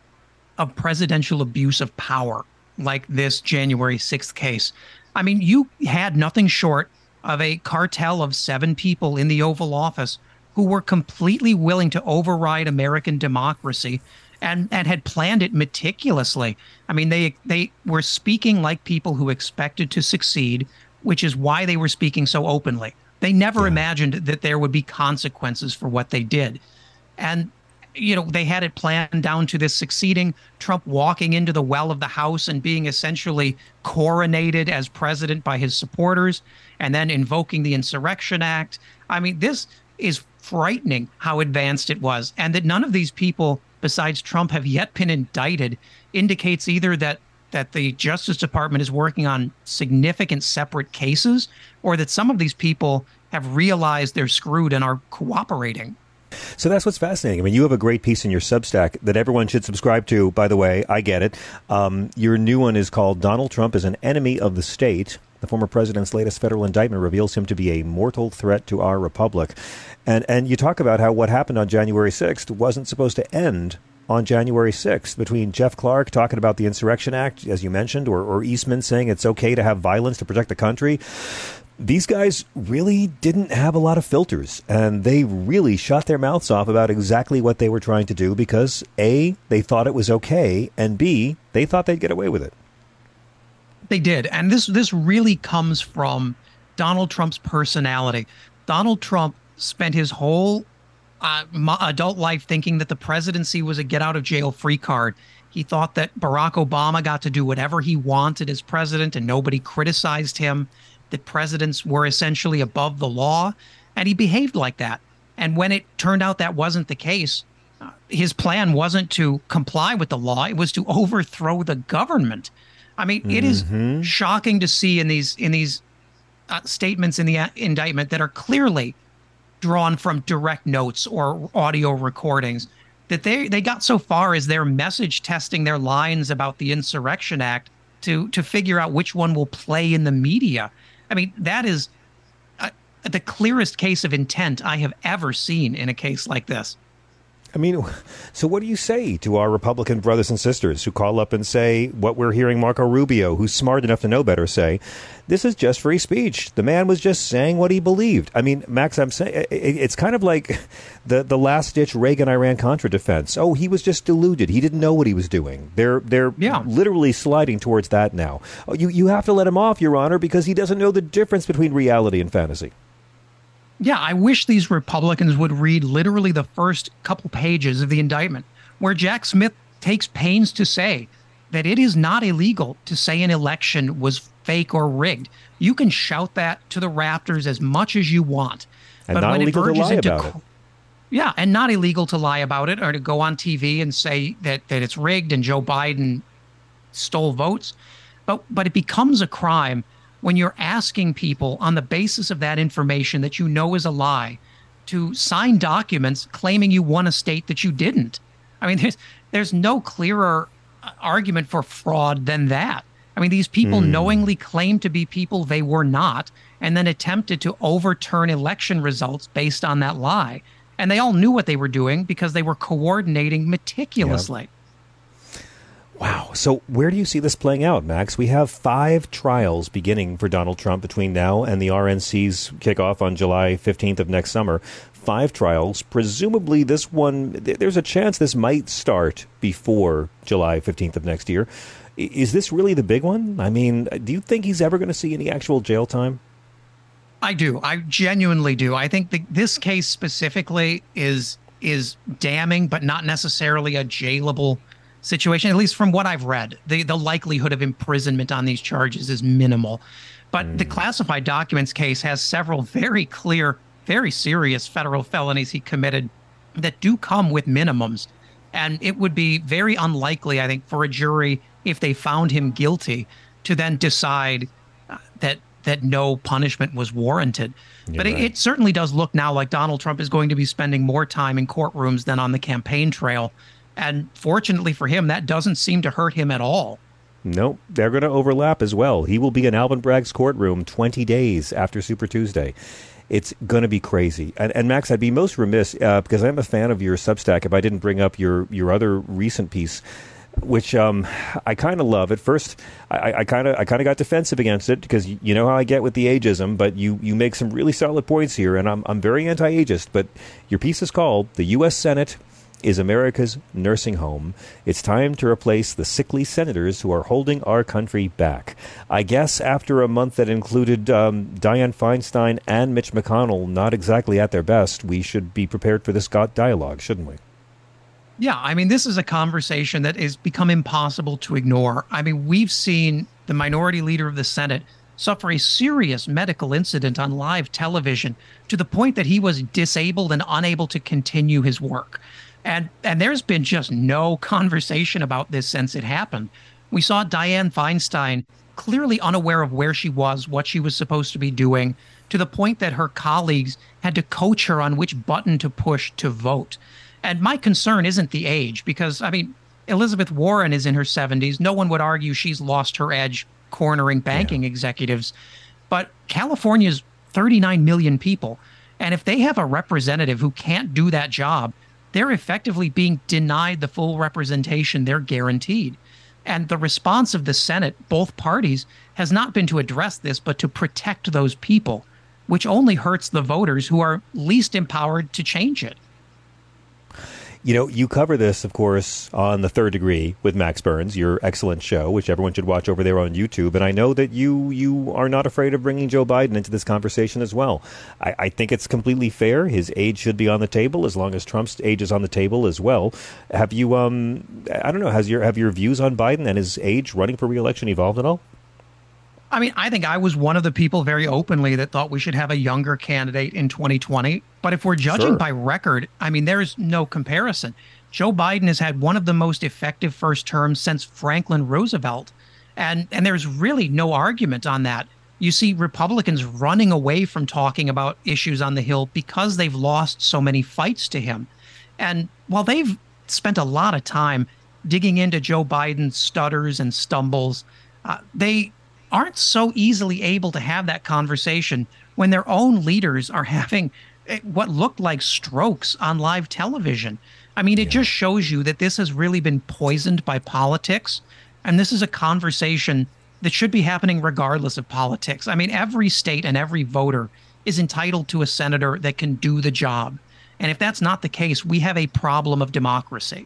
of presidential abuse of power like this January sixth case. I mean, you had nothing short of a cartel of seven people in the Oval Office who were completely willing to override American democracy and, and had planned it meticulously. I mean, they they were speaking like people who expected to succeed, which is why they were speaking so openly. They never yeah. imagined that there would be consequences for what they did. And, you know, they had it planned down to this succeeding, Trump walking into the well of the House and being essentially coronated as president by his supporters and then invoking the Insurrection Act. I mean, this is frightening how advanced it was, and that none of these people besides Trump have yet been indicted indicates either that that the Justice Department is working on significant separate cases or that some of these people have realized they're screwed and are cooperating. So that's what's fascinating. I mean, you have a great piece in your Substack that everyone should subscribe to, by the way. I get it. Um, your new one is called Donald Trump is an Enemy of the State. The former president's latest federal indictment reveals him to be a mortal threat to our republic. And and you talk about how what happened on January sixth wasn't supposed to end on January sixth, between Jeff Clark talking about the Insurrection Act, as you mentioned, or, or Eastman saying it's okay to have violence to protect the country. These guys really didn't have a lot of filters, and they really shut their mouths off about exactly what they were trying to do because, A, they thought it was okay, and B, they thought they'd get away with it. They did. And this this really comes from Donald Trump's personality. Donald Trump spent his whole uh, adult life thinking that the presidency was a get out of jail free card. He thought that Barack Obama got to do whatever he wanted as president and nobody criticized him, that presidents were essentially above the law, and he behaved like that. And when it turned out that wasn't the case, uh, his plan wasn't to comply with the law. It was to overthrow the government. I mean, it is mm-hmm. shocking to see in these in these uh, statements in the uh, indictment that are clearly drawn from direct notes or audio recordings that they, they got so far as their message testing their lines about the Insurrection Act to to figure out which one will play in the media. I mean, that is uh, the clearest case of intent I have ever seen in a case like this. I mean, so what do you say to our Republican brothers and sisters who call up and say what we're hearing Marco Rubio, who's smart enough to know better, say, this is just free speech. The man was just saying what he believed. I mean, Max, I'm saying it's kind of like the, the last ditch Reagan Iran-Contra defense. Oh, he was just deluded. He didn't know what he was doing. They're they're yeah. literally sliding towards that now. Oh, you, you have to let him off, Your Honor, because he doesn't know the difference between reality and fantasy. Yeah, I wish these Republicans would read literally the first couple pages of the indictment, where Jack Smith takes pains to say that it is not illegal to say an election was fake or rigged. You can shout that to the rafters as much as you want. And but not when illegal it to lie into, about it. Yeah, and not illegal to lie about it or to go on T V and say that, that it's rigged and Joe Biden stole votes. But but it becomes a crime when you're asking people on the basis of that information that you know is a lie to sign documents claiming you won a state that you didn't. I mean, there's there's no clearer argument for fraud than that. I mean, these people mm. knowingly claimed to be people they were not and then attempted to overturn election results based on that lie. And they all knew what they were doing because they were coordinating meticulously. Yep. Wow. So where do you see this playing out, Max? We have five trials beginning for Donald Trump between now and the R N C's kickoff on July fifteenth of next summer. Five trials. Presumably this one, there's a chance this might start before July fifteenth of next year. Is this really the big one? I mean, do you think he's ever going to see any actual jail time? I do. I genuinely do. I think the, this case specifically is is damning, but not necessarily a jailable situation, at least from what I've read. The the likelihood of imprisonment on these charges is minimal. But mm. the classified documents case has several very clear, very serious federal felonies he committed that do come with minimums. And it would be very unlikely, I think, for a jury, if they found him guilty, to then decide that that no punishment was warranted. You're but right. it, it certainly does look now like Donald Trump is going to be spending more time in courtrooms than on the campaign trail. And fortunately for him, that doesn't seem to hurt him at all. Nope, they're going to overlap as well. He will be in Alvin Bragg's courtroom twenty days after Super Tuesday. It's going to be crazy. And, and Max, I'd be most remiss uh, because I'm a fan of your Substack if I didn't bring up your, your other recent piece, which um, I kind of love. At first, I kind of I kind of got defensive against it because you know how I get with the ageism, but you, you make some really solid points here, and I'm I'm very anti-ageist. But your piece is called "The U S. Senate is America's Nursing Home. It's Time to Replace the Sickly Senators Who Are Holding Our Country Back." I guess after a month that included um, Dianne Feinstein and Mitch McConnell not exactly at their best, we should be prepared for this God dialogue, shouldn't we? Yeah, I mean, this is a conversation that has become impossible to ignore. I mean, we've seen the minority leader of the Senate suffer a serious medical incident on live television to the point that he was disabled and unable to continue his work. And and there's been just no conversation about this since it happened. We saw Dianne Feinstein clearly unaware of where she was, what she was supposed to be doing, to the point that her colleagues had to coach her on which button to push to vote. And my concern isn't the age, because, I mean, Elizabeth Warren is in her seventies. No one would argue she's lost her edge cornering banking yeah. executives. But California's thirty-nine million people. And if they have a representative who can't do that job, they're effectively being denied the full representation they're guaranteed. And the response of the Senate, both parties, has not been to address this, but to protect those people, which only hurts the voters who are least empowered to change it. You know, you cover this, of course, on The Third Degree with Max Burns, your excellent show, which everyone should watch over there on YouTube. And I know that you you are not afraid of bringing Joe Biden into this conversation as well. I, I think it's completely fair. His age should be on the table as long as Trump's age is on the table as well. Have you, um, I don't know, has your have your views on Biden and his age running for re-election evolved at all? I mean, I think I was one of the people very openly that thought we should have a younger candidate in twenty twenty. But if we're judging sure. by record, I mean, there's no comparison. Joe Biden has had one of the most effective first terms since Franklin Roosevelt. And and there's really no argument on that. You see Republicans running away from talking about issues on the Hill because they've lost so many fights to him. And while they've spent a lot of time digging into Joe Biden's stutters and stumbles, uh, they aren't so easily able to have that conversation when their own leaders are having what looked like strokes on live television. I mean, it yeah. just shows you that this has really been poisoned by politics. And this is a conversation that should be happening regardless of politics. I mean, every state and every voter is entitled to a senator that can do the job. And if that's not the case, we have a problem of democracy.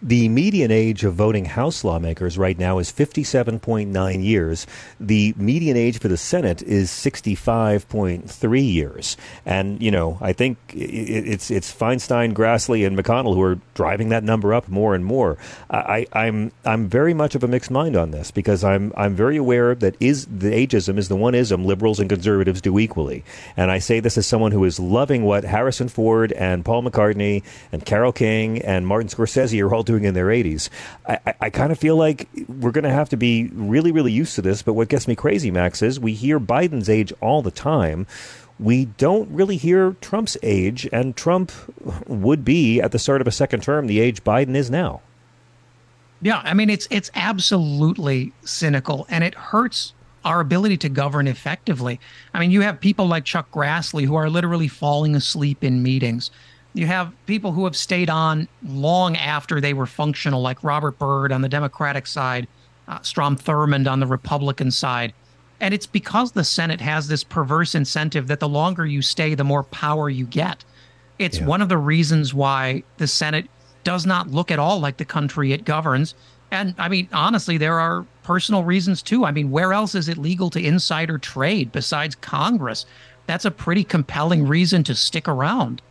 The median age of voting House lawmakers right now is fifty-seven point nine years. The median age for the Senate is sixty-five point three years. And, you know, I think it's it's Feinstein, Grassley and McConnell who are driving that number up more and more. I, I'm I'm very much of a mixed mind on this because I'm I'm very aware that is the ageism is the one ism liberals and conservatives do equally. And I say this as someone who is loving what Harrison Ford and Paul McCartney and Carole King and Martin Scorsese are all doing in their eighties. I, I, I kind of feel like we're going to have to be really, really used to this. But what gets me crazy, Max, is we hear Biden's age all the time. We don't really hear Trump's age, and Trump would be at the start of a second term the age Biden is now. Yeah, I mean, it's it's absolutely cynical, and it hurts our ability to govern effectively. I mean, you have people like Chuck Grassley who are literally falling asleep in meetings. You have people who have stayed on long after they were functional, like Robert Byrd on the Democratic side, uh, Strom Thurmond on the Republican side. And it's because the Senate has this perverse incentive that the longer you stay, the more power you get. It's yeah. one of the reasons why the Senate does not look at all like the country it governs. And I mean, honestly, there are personal reasons, too. I mean, where else is it legal to insider trade besides Congress? That's a pretty compelling reason to stick around.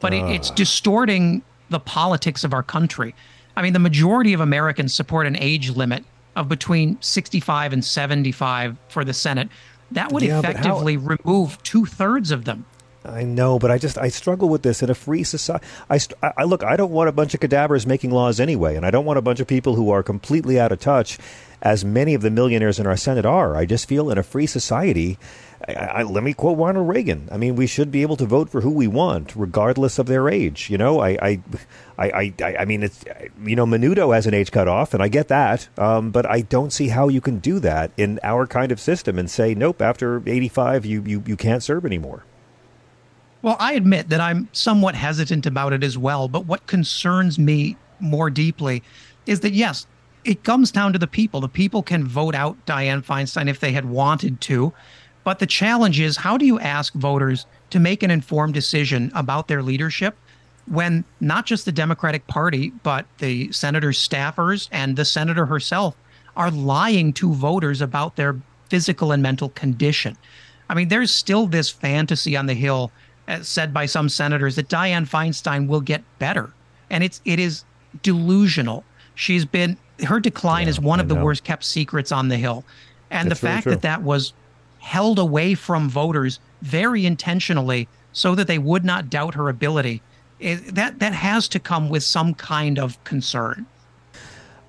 But it, it's distorting the politics of our country. I mean, the majority of Americans support an age limit of between sixty-five and seventy-five for the Senate. That would yeah, effectively how, remove two thirds of them. I know, but I just I struggle with this in a free society. I, I look, I don't want a bunch of cadavers making laws anyway, and I don't want a bunch of people who are completely out of touch, as many of the millionaires in our Senate are. I just feel in a free society, I, I, let me quote Ronald Reagan. I mean, we should be able to vote for who we want, regardless of their age. You know, I, I, I, I, I mean, it's, you know, Menudo has an age cutoff, and I get that, um, but I don't see how you can do that in our kind of system and say, nope, after eighty-five, you you, you can't serve anymore. Well, I admit that I'm somewhat hesitant about it as well. But what concerns me more deeply is that, yes, it comes down to the people. The people can vote out Dianne Feinstein if they had wanted to. But the challenge is, how do you ask voters to make an informed decision about their leadership when not just the Democratic Party, but the senator's staffers and the senator herself are lying to voters about their physical and mental condition? I mean, there's still this fantasy on the Hill, as said by some senators, that Dianne Feinstein will get better. And it's it is delusional. She's been her decline yeah, is one I of know. the worst kept secrets on the Hill. And it's the fact really that that was held away from voters very intentionally so that they would not doubt her ability, it, that that has to come with some kind of concern.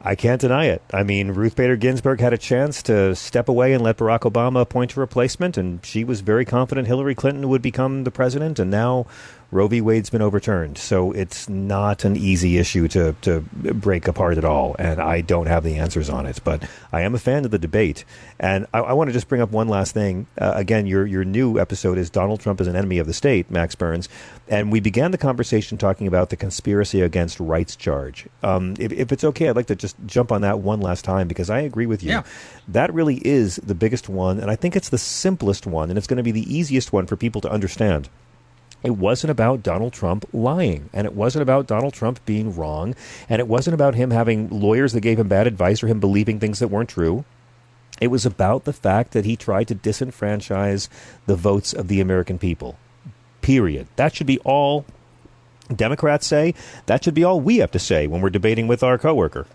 I can't deny it. I mean, Ruth Bader Ginsburg had a chance to step away and let Barack Obama appoint a replacement, and she was very confident Hillary Clinton would become the president, and now Roe v. Wade's been overturned. So it's not an easy issue to, to break apart at all, and I don't have the answers on it. But I am a fan of the debate, and I, I want to just bring up one last thing. Uh, again, your, your new episode is Donald Trump is an Enemy of the State, Max Burns, and we began the conversation talking about the conspiracy against rights charge. Um, if, if it's okay, I'd like to just jump on that one last time, because I agree with you. Yeah. That really is the biggest one, and I think it's the simplest one, and it's going to be the easiest one for people to understand. It wasn't about Donald Trump lying, and it wasn't about Donald Trump being wrong, and it wasn't about him having lawyers that gave him bad advice or him believing things that weren't true. It was about the fact that he tried to disenfranchise the votes of the American people. Period. That should be all Democrats say. That should be all we have to say when we're debating with our coworker.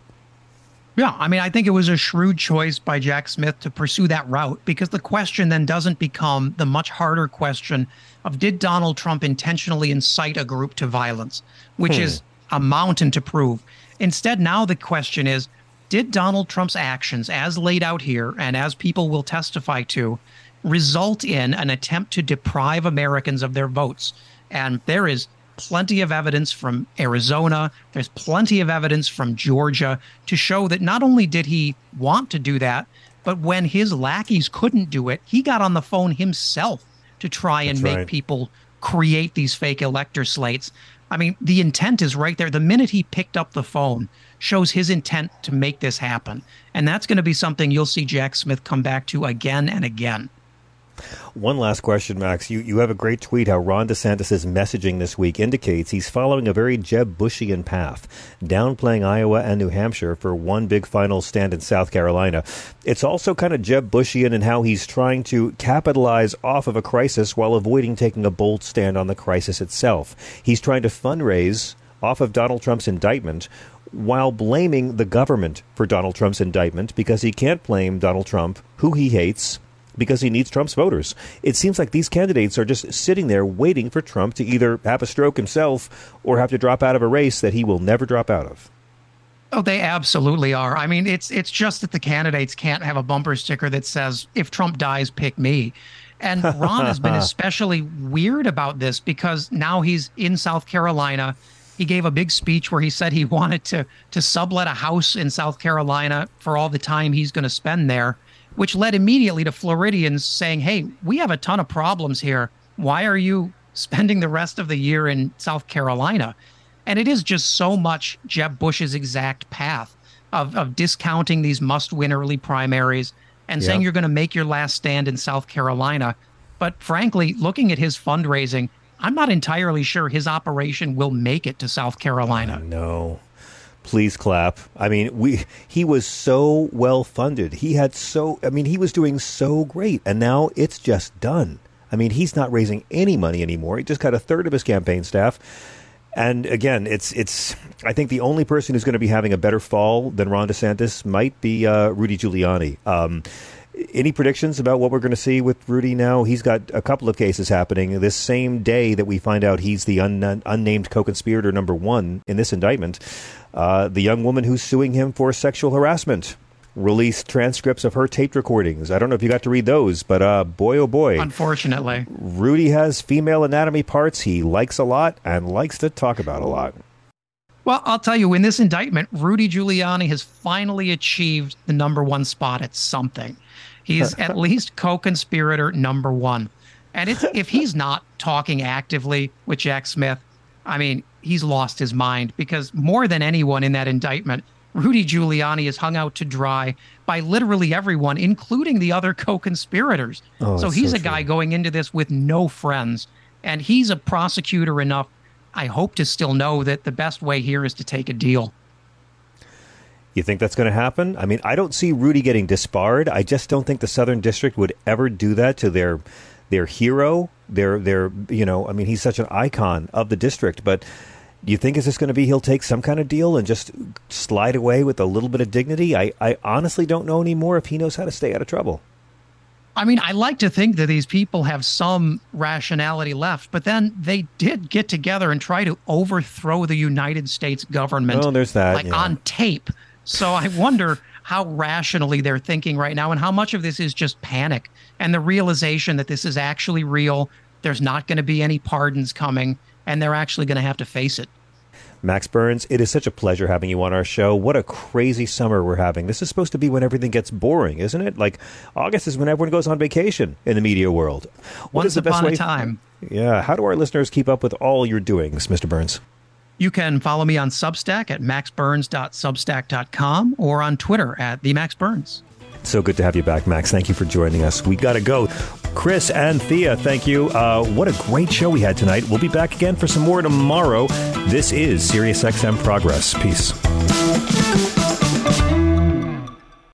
Yeah, I mean, I think it was a shrewd choice by Jack Smith to pursue that route, because the question then doesn't become the much harder question of, did Donald Trump intentionally incite a group to violence, which hmm. is a mountain to prove. Instead, now the question is, did Donald Trump's actions, as laid out here and as people will testify to, result in an attempt to deprive Americans of their votes? And there is plenty of evidence from Arizona. There's plenty of evidence from Georgia to show that not only did he want to do that, but when his lackeys couldn't do it, he got on the phone himself to try and That's make right. people create these fake elector slates. I mean, the intent is right there. The minute he picked up the phone shows his intent to make this happen. And that's going to be something you'll see Jack Smith come back to again and again. One last question, Max. You you have a great tweet how Ron DeSantis' messaging this week indicates he's following a very Jeb Bushian path, downplaying Iowa and New Hampshire for one big final stand in South Carolina. It's also kind of Jeb Bushian in how he's trying to capitalize off of a crisis while avoiding taking a bold stand on the crisis itself. He's trying to fundraise off of Donald Trump's indictment while blaming the government for Donald Trump's indictment, because he can't blame Donald Trump, who he hates, because he needs Trump's voters. It seems like these candidates are just sitting there waiting for Trump to either have a stroke himself or have to drop out of a race that he will never drop out of. Oh, they absolutely are. I mean, it's it's just that the candidates can't have a bumper sticker that says, if Trump dies, pick me. And Ron has been especially weird about this, because now he's in South Carolina. He gave a big speech where he said he wanted to to sublet a house in South Carolina for all the time he's going to spend there, which led immediately to Floridians saying, hey, we have a ton of problems here. Why are you spending the rest of the year in South Carolina? And it is just so much Jeb Bush's exact path of, of discounting these must-win early primaries and yeah. saying you're going to make your last stand in South Carolina. But frankly, looking at his fundraising, I'm not entirely sure his operation will make it to South Carolina. Oh, no. Please clap. I mean, we he was so well funded. He had so I mean, he was doing so great. And now it's just done. I mean, he's not raising any money anymore. He just got a third of his campaign staff. And again, it's it's I think the only person who's going to be having a better fall than Ron DeSantis might be uh, Rudy Giuliani. Um any predictions about what we're going to see with Rudy now? He's got a couple of cases happening this same day that we find out he's the un- unnamed co-conspirator number one in this indictment. Uh, the young woman who's suing him for sexual harassment released transcripts of her tape recordings. I don't know if you got to read those, but uh, boy, oh boy. Unfortunately. Rudy has female anatomy parts he likes a lot and likes to talk about a lot. Well, I'll tell you, in this indictment, Rudy Giuliani has finally achieved the number one spot at something. He's at least co-conspirator number one. And it's, if he's not talking actively with Jack Smith, I mean, he's lost his mind, because more than anyone in that indictment, Rudy Giuliani is hung out to dry by literally everyone, including the other co-conspirators. Oh, so he's so a true. guy going into this with no friends. And he's a prosecutor enough, I hope, to still know that the best way here is to take a deal. You think that's going to happen? I mean, I don't see Rudy getting disbarred. I just don't think the Southern District would ever do that to their their hero. Their, their, you know, I mean, he's such an icon of the district. But do you think is this going to be he'll take some kind of deal and just slide away with a little bit of dignity? I, I honestly don't know anymore if he knows how to stay out of trouble. I mean, I like to think that these people have some rationality left, but then they did get together and try to overthrow the United States government. Oh, there's that. Like yeah. on tape. So I wonder how rationally they're thinking right now and how much of this is just panic and the realization that this is actually real. There's not going to be any pardons coming, and they're actually going to have to face it. Max Burns, it is such a pleasure having you on our show. What a crazy summer we're having. This is supposed to be when everything gets boring, isn't it? Like August is when everyone goes on vacation in the media world. What Once is the best way? Time. Yeah. How do our listeners keep up with all your doings, Mister Burns? You can follow me on Substack at max burns dot substack dot com or on Twitter at the max burns. So good to have you back, Max. Thank you for joining us. We got to go. Chris and Thea, thank you. Uh, what a great show we had tonight. We'll be back again for some more tomorrow. This is Sirius X M Progress. Peace.